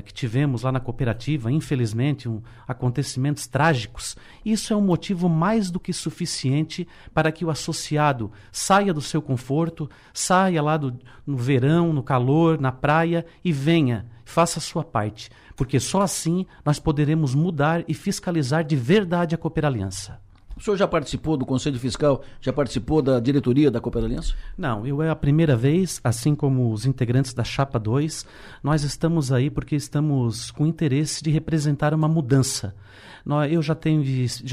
que tivemos lá na cooperativa, infelizmente, acontecimentos trágicos, isso é um motivo mais do que suficiente para que o associado saia do seu conforto, saia lá no verão, no calor, na praia e venha, faça a sua parte, porque só assim nós poderemos mudar e fiscalizar de verdade a Cooperaliança. O senhor já participou do Conselho Fiscal? Já participou da diretoria da Cooperaliança? Não, é a primeira vez, assim como os integrantes da Chapa 2, nós estamos aí porque estamos com interesse de representar uma mudança. Eu já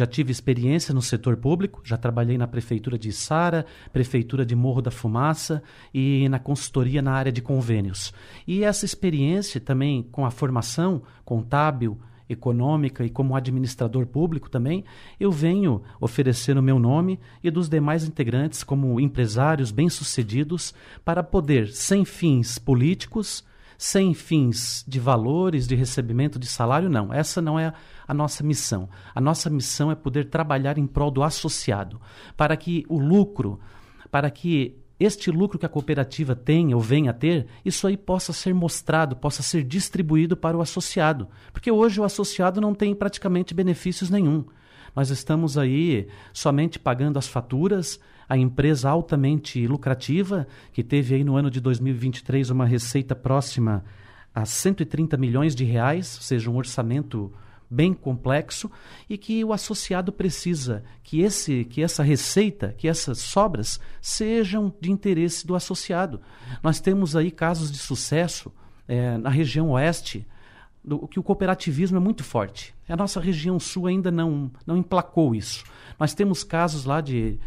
tive experiência no setor público, já trabalhei na Prefeitura de Içara, Prefeitura de Morro da Fumaça e na consultoria na área de convênios. E essa experiência também com a formação contábil, econômica e como administrador público também, eu venho oferecer o meu nome e dos demais integrantes como empresários bem-sucedidos para poder, sem fins políticos, sem fins de valores, de recebimento de salário, não. Essa não é a nossa missão. A nossa missão é poder trabalhar em prol do associado, para que o lucro, para que este lucro que a cooperativa tem ou venha a ter, isso aí possa ser mostrado, possa ser distribuído para o associado. Porque hoje o associado não tem praticamente benefícios nenhum. Nós estamos aí somente pagando as faturas, a empresa altamente lucrativa, que teve aí no ano de 2023 uma receita próxima a 130 milhões de reais, ou seja, um orçamento bem complexo, e que o associado precisa que essa receita, que essas sobras sejam de interesse do associado. Nós temos aí casos de sucesso na região oeste, que o cooperativismo é muito forte. A nossa região sul ainda não emplacou isso. Nós temos casos lá de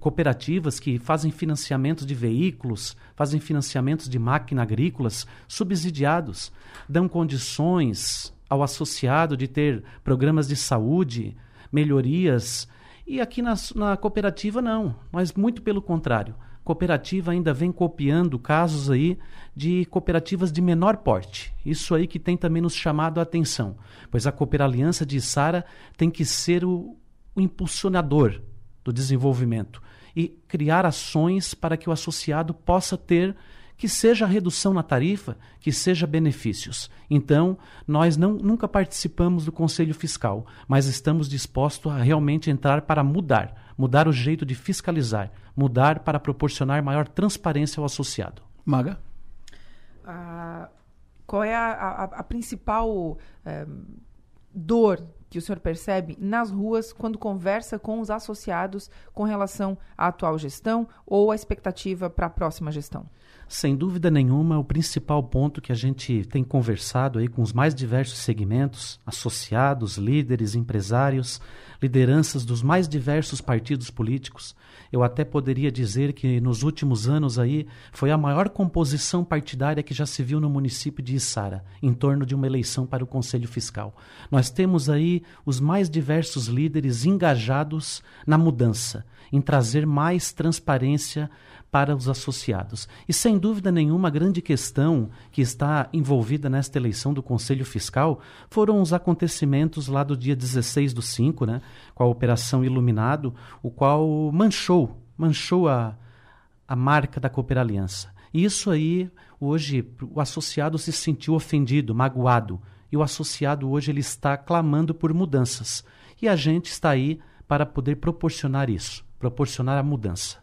cooperativas que fazem financiamentos de veículos, fazem financiamentos de máquinas agrícolas subsidiados, dão condições ao associado de ter programas de saúde, melhorias. E aqui na cooperativa não, mas muito pelo contrário. A cooperativa ainda vem copiando casos aí de cooperativas de menor porte. Isso aí que tem também nos chamado a atenção, pois a Cooperaliança de Içara tem que ser o impulsionador do desenvolvimento e criar ações para que o associado possa ter que seja redução na tarifa, que seja benefícios. Então, nós nunca participamos do Conselho Fiscal, mas estamos dispostos a realmente entrar para mudar, mudar o jeito de fiscalizar, mudar para proporcionar maior transparência ao associado. Maga? Qual é a principal dor que o senhor percebe nas ruas quando conversa com os associados com relação à atual gestão ou à expectativa para a próxima gestão? Sem dúvida nenhuma, o principal ponto que a gente tem conversado aí com os mais diversos segmentos, associados, líderes, empresários, lideranças dos mais diversos partidos políticos. Eu até poderia dizer que nos últimos anos aí foi a maior composição partidária que já se viu no município de Içara, em torno de uma eleição para o Conselho Fiscal. Nós temos aí os mais diversos líderes engajados na mudança, em trazer mais transparência para os associados. E sem dúvida nenhuma, a grande questão que está envolvida nesta eleição do Conselho Fiscal foram os acontecimentos lá do dia 16/5, né, com a Operação Iluminado, o qual manchou a marca da Cooperaliança. E isso aí, hoje, o associado se sentiu ofendido, magoado. E o associado hoje ele está clamando por mudanças. E a gente está aí para poder proporcionar isso, proporcionar a mudança.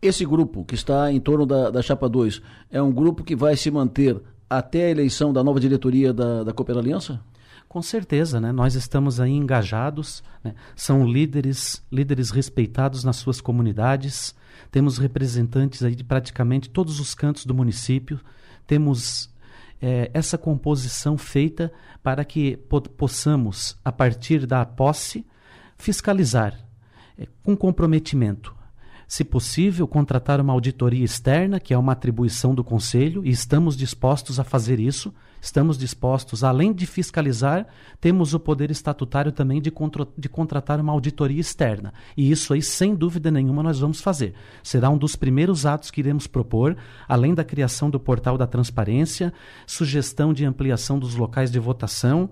Esse grupo que está em torno da Chapa 2 é um grupo que vai se manter até a eleição da nova diretoria da Cooperaliança? Com certeza, né? Nós estamos aí engajados, né? São líderes respeitados nas suas comunidades, temos representantes aí de praticamente todos os cantos do município, temos essa composição feita para que possamos, a partir da posse, fiscalizar com comprometimento. Se possível, contratar uma auditoria externa, que é uma atribuição do Conselho, e estamos dispostos a fazer isso. Estamos dispostos, além de fiscalizar, temos o poder estatutário também de contratar uma auditoria externa. E isso aí, sem dúvida nenhuma, nós vamos fazer. Será um dos primeiros atos que iremos propor, além da criação do portal da transparência, sugestão de ampliação dos locais de votação,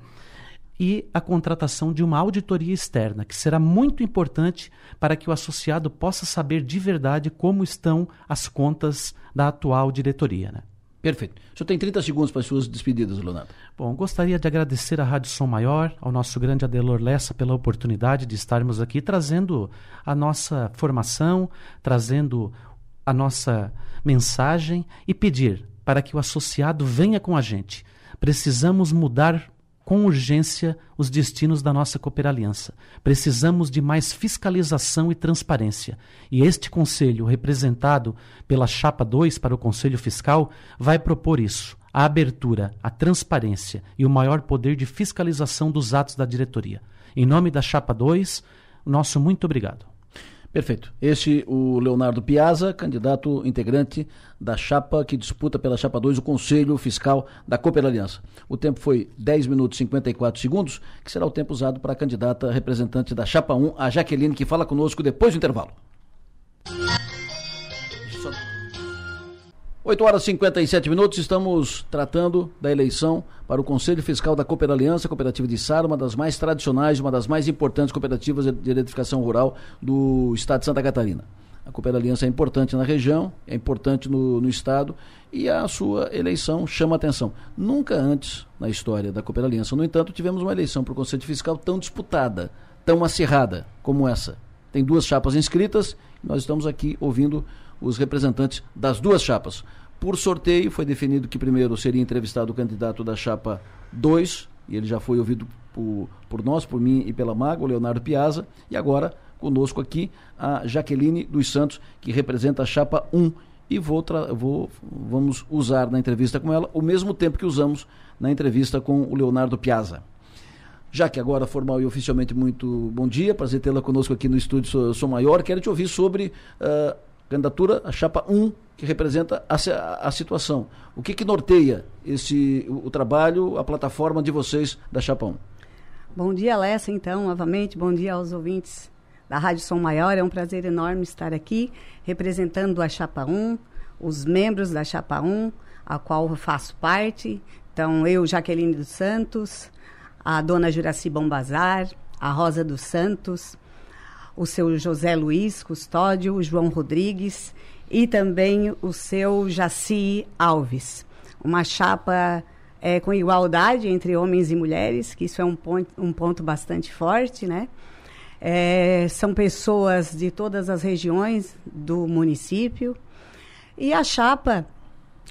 e a contratação de uma auditoria externa, que será muito importante para que o associado possa saber de verdade como estão as contas da atual diretoria, né? Perfeito. O senhor tem 30 segundos para as suas despedidas, Leonardo. Bom, gostaria de agradecer à Rádio Som Maior, ao nosso grande Adelor Lessa, pela oportunidade de estarmos aqui trazendo a nossa formação, trazendo a nossa mensagem e pedir para que o associado venha com a gente. Precisamos mudar com urgência os destinos da nossa Cooperaliança. Precisamos de mais fiscalização e transparência. E este Conselho, representado pela Chapa 2 para o Conselho Fiscal, vai propor isso, a abertura, a transparência e o maior poder de fiscalização dos atos da diretoria. Em nome da Chapa 2, nosso muito obrigado. Perfeito. Este o Leonardo Piazza, candidato integrante da chapa que disputa pela Chapa 2 o Conselho Fiscal da Cooperaliança. O tempo foi 10 minutos e 54 segundos, que será o tempo usado para a candidata representante da Chapa 1, a Jaqueline, que fala conosco depois do intervalo. 8 horas e 57 minutos, estamos tratando da eleição para o Conselho Fiscal da Cooperaliança, cooperativa de Içara, uma das mais tradicionais, uma das mais importantes cooperativas de eletrificação rural do estado de Santa Catarina. A Cooperaliança é importante na região, é importante no estado, e a sua eleição chama atenção. Nunca antes na história da Cooperaliança, no entanto, tivemos uma eleição para o Conselho Fiscal tão disputada, tão acirrada como essa. Tem duas chapas inscritas, e nós estamos aqui ouvindo os representantes das duas chapas. Por sorteio, foi definido que primeiro seria entrevistado o candidato da Chapa 2, e ele já foi ouvido por nós, por mim e pela Maga, o Leonardo Piazza, e agora conosco aqui a Jaqueline dos Santos, que representa a Chapa 1, e vamos usar na entrevista com ela o mesmo tempo que usamos na entrevista com o Leonardo Piazza. Já que agora, formal e oficialmente, muito bom dia, prazer tê-la conosco aqui no estúdio Som Maior. Quero te ouvir sobre candidatura, a Chapa 1, que representa a situação. O que norteia o trabalho, a plataforma de vocês da Chapa 1? Bom dia, Alessa, então, novamente. Bom dia aos ouvintes da Rádio Som Maior. É um prazer enorme estar aqui, representando a Chapa 1, os membros da Chapa 1, a qual eu faço parte. Então, eu, Jaqueline dos Santos, a dona Juraci Bombazar, a Rosa dos Santos, o seu José Luiz Custódio, o João Rodrigues e também o seu Jaci Alves. Uma chapa com igualdade entre homens e mulheres, que isso é um ponto bastante forte, né? são pessoas de todas as regiões do município. E a chapa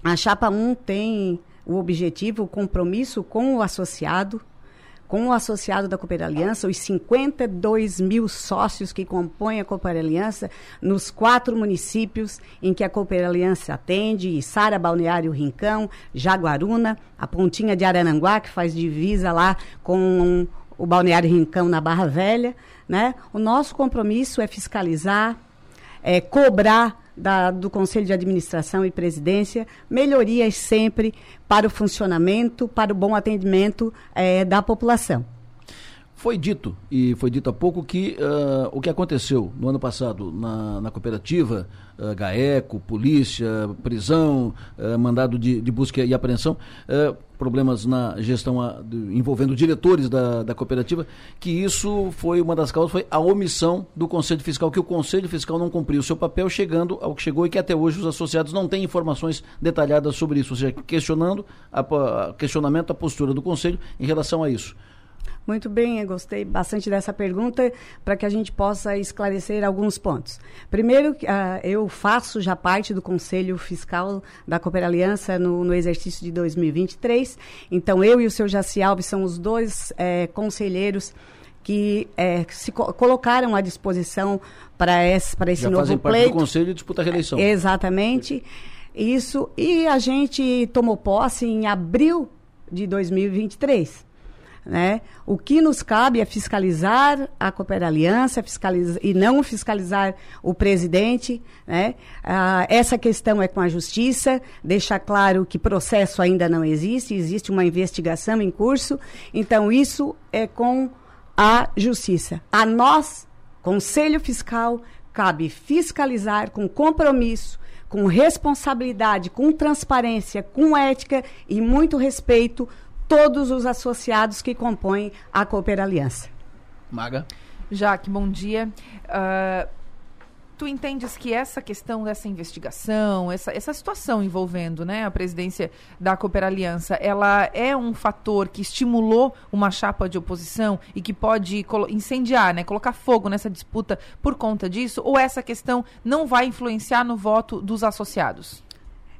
1 tem o objetivo, o compromisso com o associado da Cooper Aliança, os 52 mil sócios que compõem a Cooper Aliança nos 4 municípios em que a Cooper Aliança atende: Içara, Balneário Rincão, Jaguaruna, a pontinha de Araranguá, que faz divisa lá com o Balneário Rincão na Barra Velha, né? O nosso compromisso é fiscalizar, cobrar do Conselho de Administração e Presidência melhorias sempre para o funcionamento, para o bom atendimento da população. Foi dito, e foi dito há pouco, que o que aconteceu no ano passado na cooperativa, GAECO, polícia, prisão, mandado de busca e apreensão, problemas na gestão envolvendo diretores da cooperativa, que isso foi uma das causas, foi a omissão do Conselho Fiscal, que o Conselho Fiscal não cumpriu o seu papel, chegando ao que chegou, e que até hoje os associados não têm informações detalhadas sobre isso, ou seja, questionamento a postura do Conselho em relação a isso. Muito bem, eu gostei bastante dessa pergunta, para que a gente possa esclarecer alguns pontos. Primeiro, eu faço já parte do Conselho Fiscal da Cooper Aliança no exercício de 2023, então eu e o seu Jaci Alves são os dois conselheiros que se colocaram à disposição para esse já novo pleito. Já fazem parte do Conselho e disputa a reeleição. Exatamente, isso, e a gente tomou posse em abril de 2023. Né? O que nos cabe é fiscalizar a Cooper Aliança e não fiscalizar o presidente, né? Essa questão é com a justiça, deixar claro que processo ainda não existe, existe uma investigação em curso, então isso é com a justiça. A nós, Conselho Fiscal, cabe fiscalizar com compromisso, com responsabilidade, com transparência, com ética e muito respeito todos os associados que compõem a Cooper Aliança. Maga? Jaque, bom dia. Tu entendes que essa questão dessa investigação, essa situação envolvendo, né, a presidência da Cooper Aliança, ela é um fator que estimulou uma chapa de oposição e que pode incendiar, né, colocar fogo nessa disputa por conta disso? Ou essa questão não vai influenciar no voto dos associados?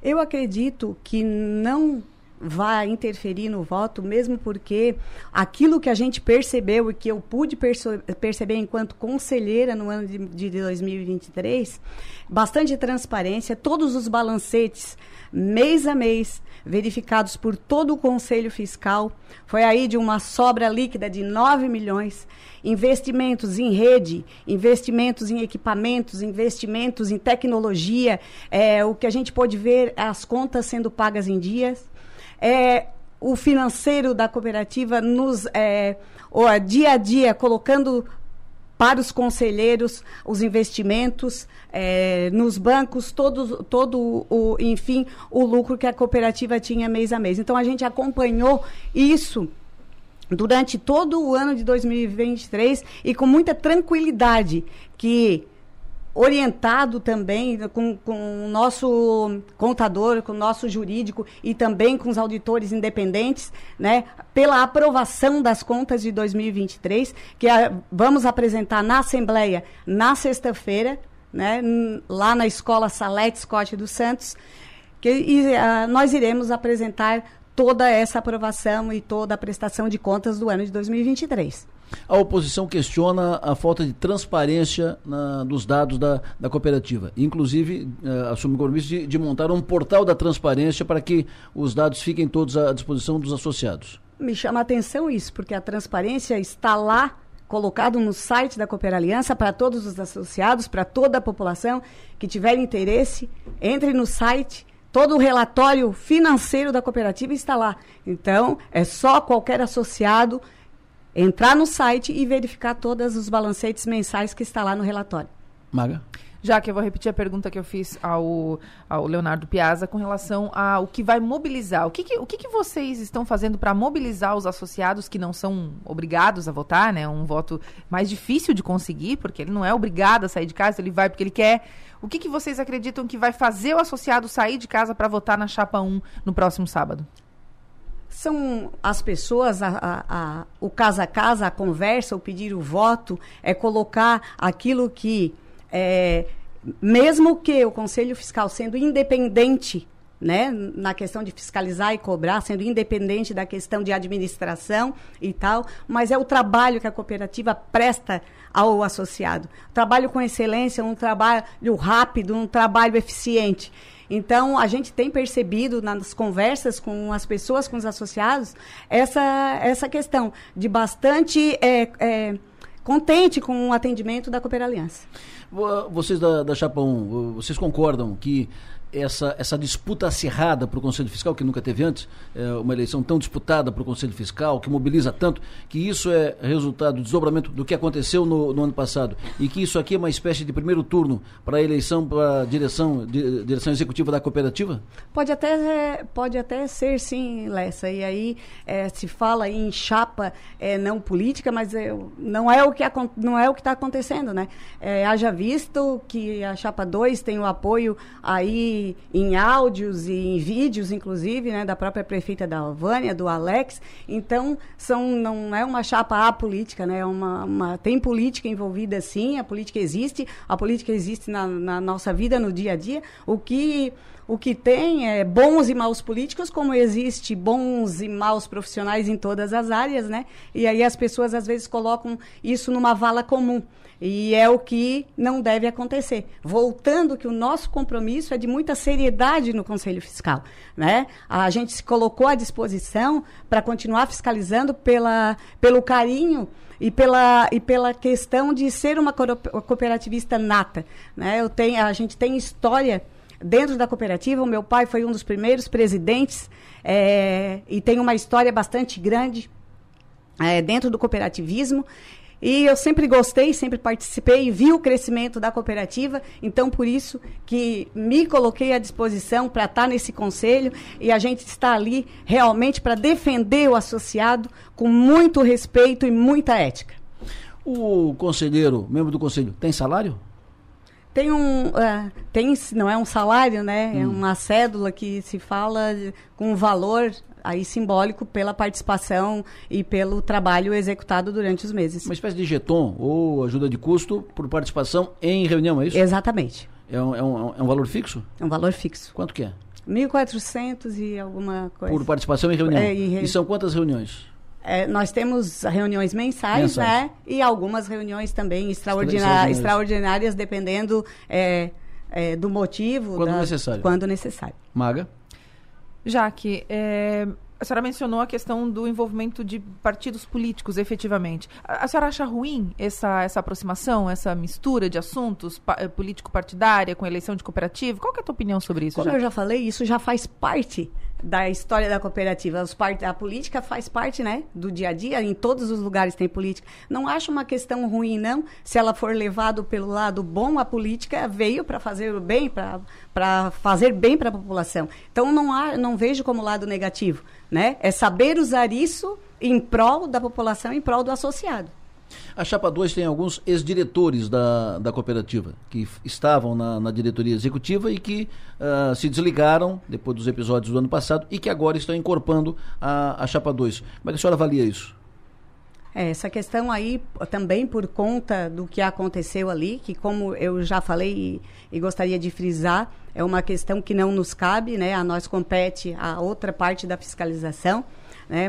Eu acredito que não vai interferir no voto, mesmo porque aquilo que a gente percebeu e que eu pude perceber enquanto conselheira no ano de 2023, bastante transparência, todos os balancetes mês a mês, verificados por todo o Conselho Fiscal, foi aí de uma sobra líquida de 9 milhões, investimentos em rede, investimentos em equipamentos, investimentos em tecnologia, o que a gente pôde ver, as contas sendo pagas em dias, o financeiro da cooperativa nos dia a dia colocando para os conselheiros os investimentos nos bancos, o lucro que a cooperativa tinha mês a mês. Então a gente acompanhou isso durante todo o ano de 2023 e com muita tranquilidade, que orientado também com o nosso contador, com o nosso jurídico e também com os auditores independentes, né, pela aprovação das contas de 2023, que vamos apresentar na Assembleia na sexta-feira, né, lá na Escola Salete Scott dos Santos, nós iremos apresentar toda essa aprovação e toda a prestação de contas do ano de 2023. A oposição questiona a falta de transparência dos dados da cooperativa. Inclusive, assume o compromisso de montar um portal da transparência para que os dados fiquem todos à disposição dos associados. Me chama a atenção isso, porque a transparência está lá, colocado no site da Cooper Aliança, para todos os associados, para toda a população que tiver interesse, entre no site. Todo o relatório financeiro da cooperativa está lá. Então, é só qualquer associado entrar no site e verificar todos os balancetes mensais que está lá no relatório. Maga? Já que eu vou repetir a pergunta que eu fiz ao Leonardo Piazza com relação ao que vai mobilizar. O que vocês estão fazendo para mobilizar os associados que não são obrigados a votar, né? Um voto mais difícil de conseguir, porque ele não é obrigado a sair de casa, ele vai porque ele quer. O que vocês acreditam que vai fazer o associado sair de casa para votar na chapa 1 no próximo sábado? são as pessoas, o casa a casa, a conversa, o pedir o voto, é colocar aquilo que, mesmo que o Conselho Fiscal sendo independente, né, na questão de fiscalizar e cobrar, sendo independente da questão de administração e tal, mas é o trabalho que a cooperativa presta ao associado. Trabalho com excelência, um trabalho rápido, um trabalho eficiente. Então, a gente tem percebido nas conversas com as pessoas, com os associados, essa questão de bastante contente com o atendimento da Cooper Aliança. Vocês da Chapa 1, vocês concordam que essa disputa acirrada para o Conselho Fiscal, que nunca teve antes, uma eleição tão disputada para o Conselho Fiscal, que mobiliza tanto, que isso é resultado do desdobramento do que aconteceu no ano passado, e que isso aqui é uma espécie de primeiro turno para a eleição para a direção executiva da cooperativa? Pode até ser, sim, Lessa. E aí se fala em chapa não política, mas não é o que está acontecendo, né? Haja visto que a Chapa 2 tem o apoio aí em áudios e em vídeos, inclusive, né, da própria prefeita Dalvânia, do Alex. Então, não é uma chapa apolítica, né? Tem política envolvida, sim, a política existe na nossa vida, no dia a dia. O que tem é bons e maus políticos, como existe bons e maus profissionais em todas as áreas, né? E aí as pessoas, às vezes, colocam isso numa vala comum. E é o que não deve acontecer. Voltando que o nosso compromisso é de muita seriedade no Conselho Fiscal, né? A gente se colocou à disposição para continuar fiscalizando pelo carinho e pela questão de ser uma cooperativista nata, né? A gente tem história dentro da cooperativa. O meu pai foi um dos primeiros presidentes e tem uma história bastante grande dentro do cooperativismo. E eu sempre gostei, sempre participei, vi o crescimento da cooperativa, então por isso que me coloquei à disposição para estar nesse conselho, e a gente está ali realmente para defender o associado com muito respeito e muita ética. O conselheiro, membro do conselho, tem salário? Tem não é um salário, né? É uma cédula que se fala com um valor aí simbólico pela participação e pelo trabalho executado durante os meses. Uma espécie de jeton ou ajuda de custo por participação em reunião, é isso? Exatamente. É um valor fixo? É um valor fixo. Quanto que é? 1.400 e alguma coisa. Por participação em reunião. E são quantas reuniões? Nós temos reuniões mensais, né? E algumas reuniões também extraordinárias, dependendo do motivo. Quando necessário. Maga? Jaque, a senhora mencionou a questão do envolvimento de partidos políticos, efetivamente. A senhora acha ruim essa aproximação, essa mistura de assuntos político-partidária com eleição de cooperativa? Qual que é a tua opinião sobre isso, Jaque? Como eu já falei, isso já faz parte da história da cooperativa. A política faz parte, né, do dia a dia, em todos os lugares tem política. Não acho uma questão ruim, não. Se ela for levada pelo lado bom, a política veio para fazer o bem, para fazer bem para a população. Então, não vejo como lado negativo, né? É saber usar isso em prol da população, em prol do associado. A Chapa 2 tem alguns ex-diretores da cooperativa que estavam na diretoria executiva e que se desligaram depois dos episódios do ano passado e que agora estão encorpando a Chapa 2. Como é que a senhora avalia isso? Essa questão aí também por conta do que aconteceu ali, que como eu já falei e gostaria de frisar, é uma questão que não nos cabe, né? A nós compete a outra parte da fiscalização.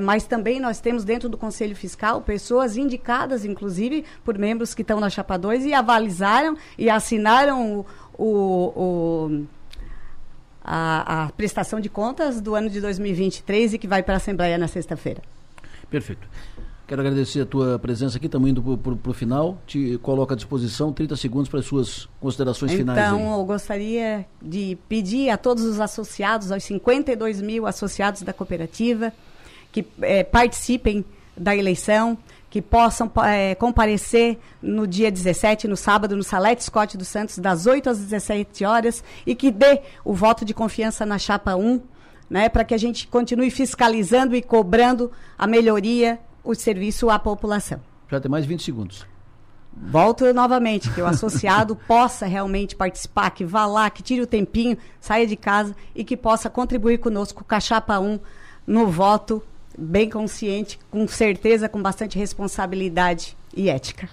Mas também nós temos dentro do Conselho Fiscal pessoas indicadas, inclusive, por membros que estão na Chapa 2 e avalizaram e assinaram a prestação de contas do ano de 2023 e que vai para a Assembleia na sexta-feira. Perfeito. Quero agradecer a tua presença aqui, estamos indo para o final. Te coloco à disposição 30 segundos para as suas considerações finais. Então, eu gostaria de pedir a todos os associados, aos 52 mil associados da cooperativa, que participem da eleição, que possam comparecer no dia 17, no sábado, no Salete Scott dos Santos, das 8 às 17 horas, e que dê o voto de confiança na Chapa 1, né, para que a gente continue fiscalizando e cobrando a melhoria, o serviço à população. Já tem mais 20 segundos. Volto novamente, que o associado possa realmente participar, que vá lá, que tire o tempinho, saia de casa e que possa contribuir conosco com a Chapa 1, no voto bem consciente, com certeza, com bastante responsabilidade e ética.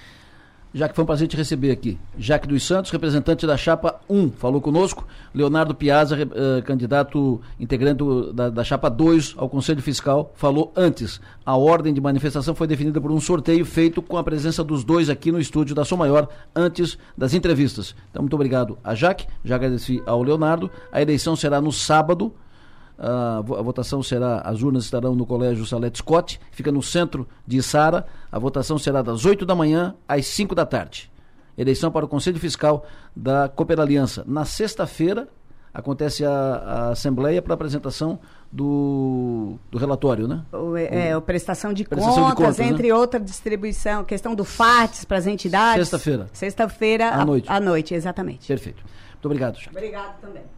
Jaque, foi um prazer te receber aqui. Jaque dos Santos, representante da Chapa 1, falou conosco. Leonardo Piazza, candidato integrante da Chapa 2 ao Conselho Fiscal, falou antes. A ordem de manifestação foi definida por um sorteio feito com a presença dos dois aqui no estúdio da Som Maior, antes das entrevistas. Então, muito obrigado a Jaque, já agradeci ao Leonardo. A eleição será no sábado. A votação será, as urnas estarão no Colégio Salete Scott, fica no centro de Içara. A votação será das 8 da manhã às 5 da tarde. Eleição para o Conselho Fiscal da Cooper Aliança. Na sexta-feira acontece a assembleia para apresentação do relatório, né? O prestação de contas, entre, né? Outra distribuição, questão do FATS para as entidades. Sexta-feira. Sexta-feira à noite. Exatamente. Perfeito. Muito obrigado, Jaque. Obrigado também.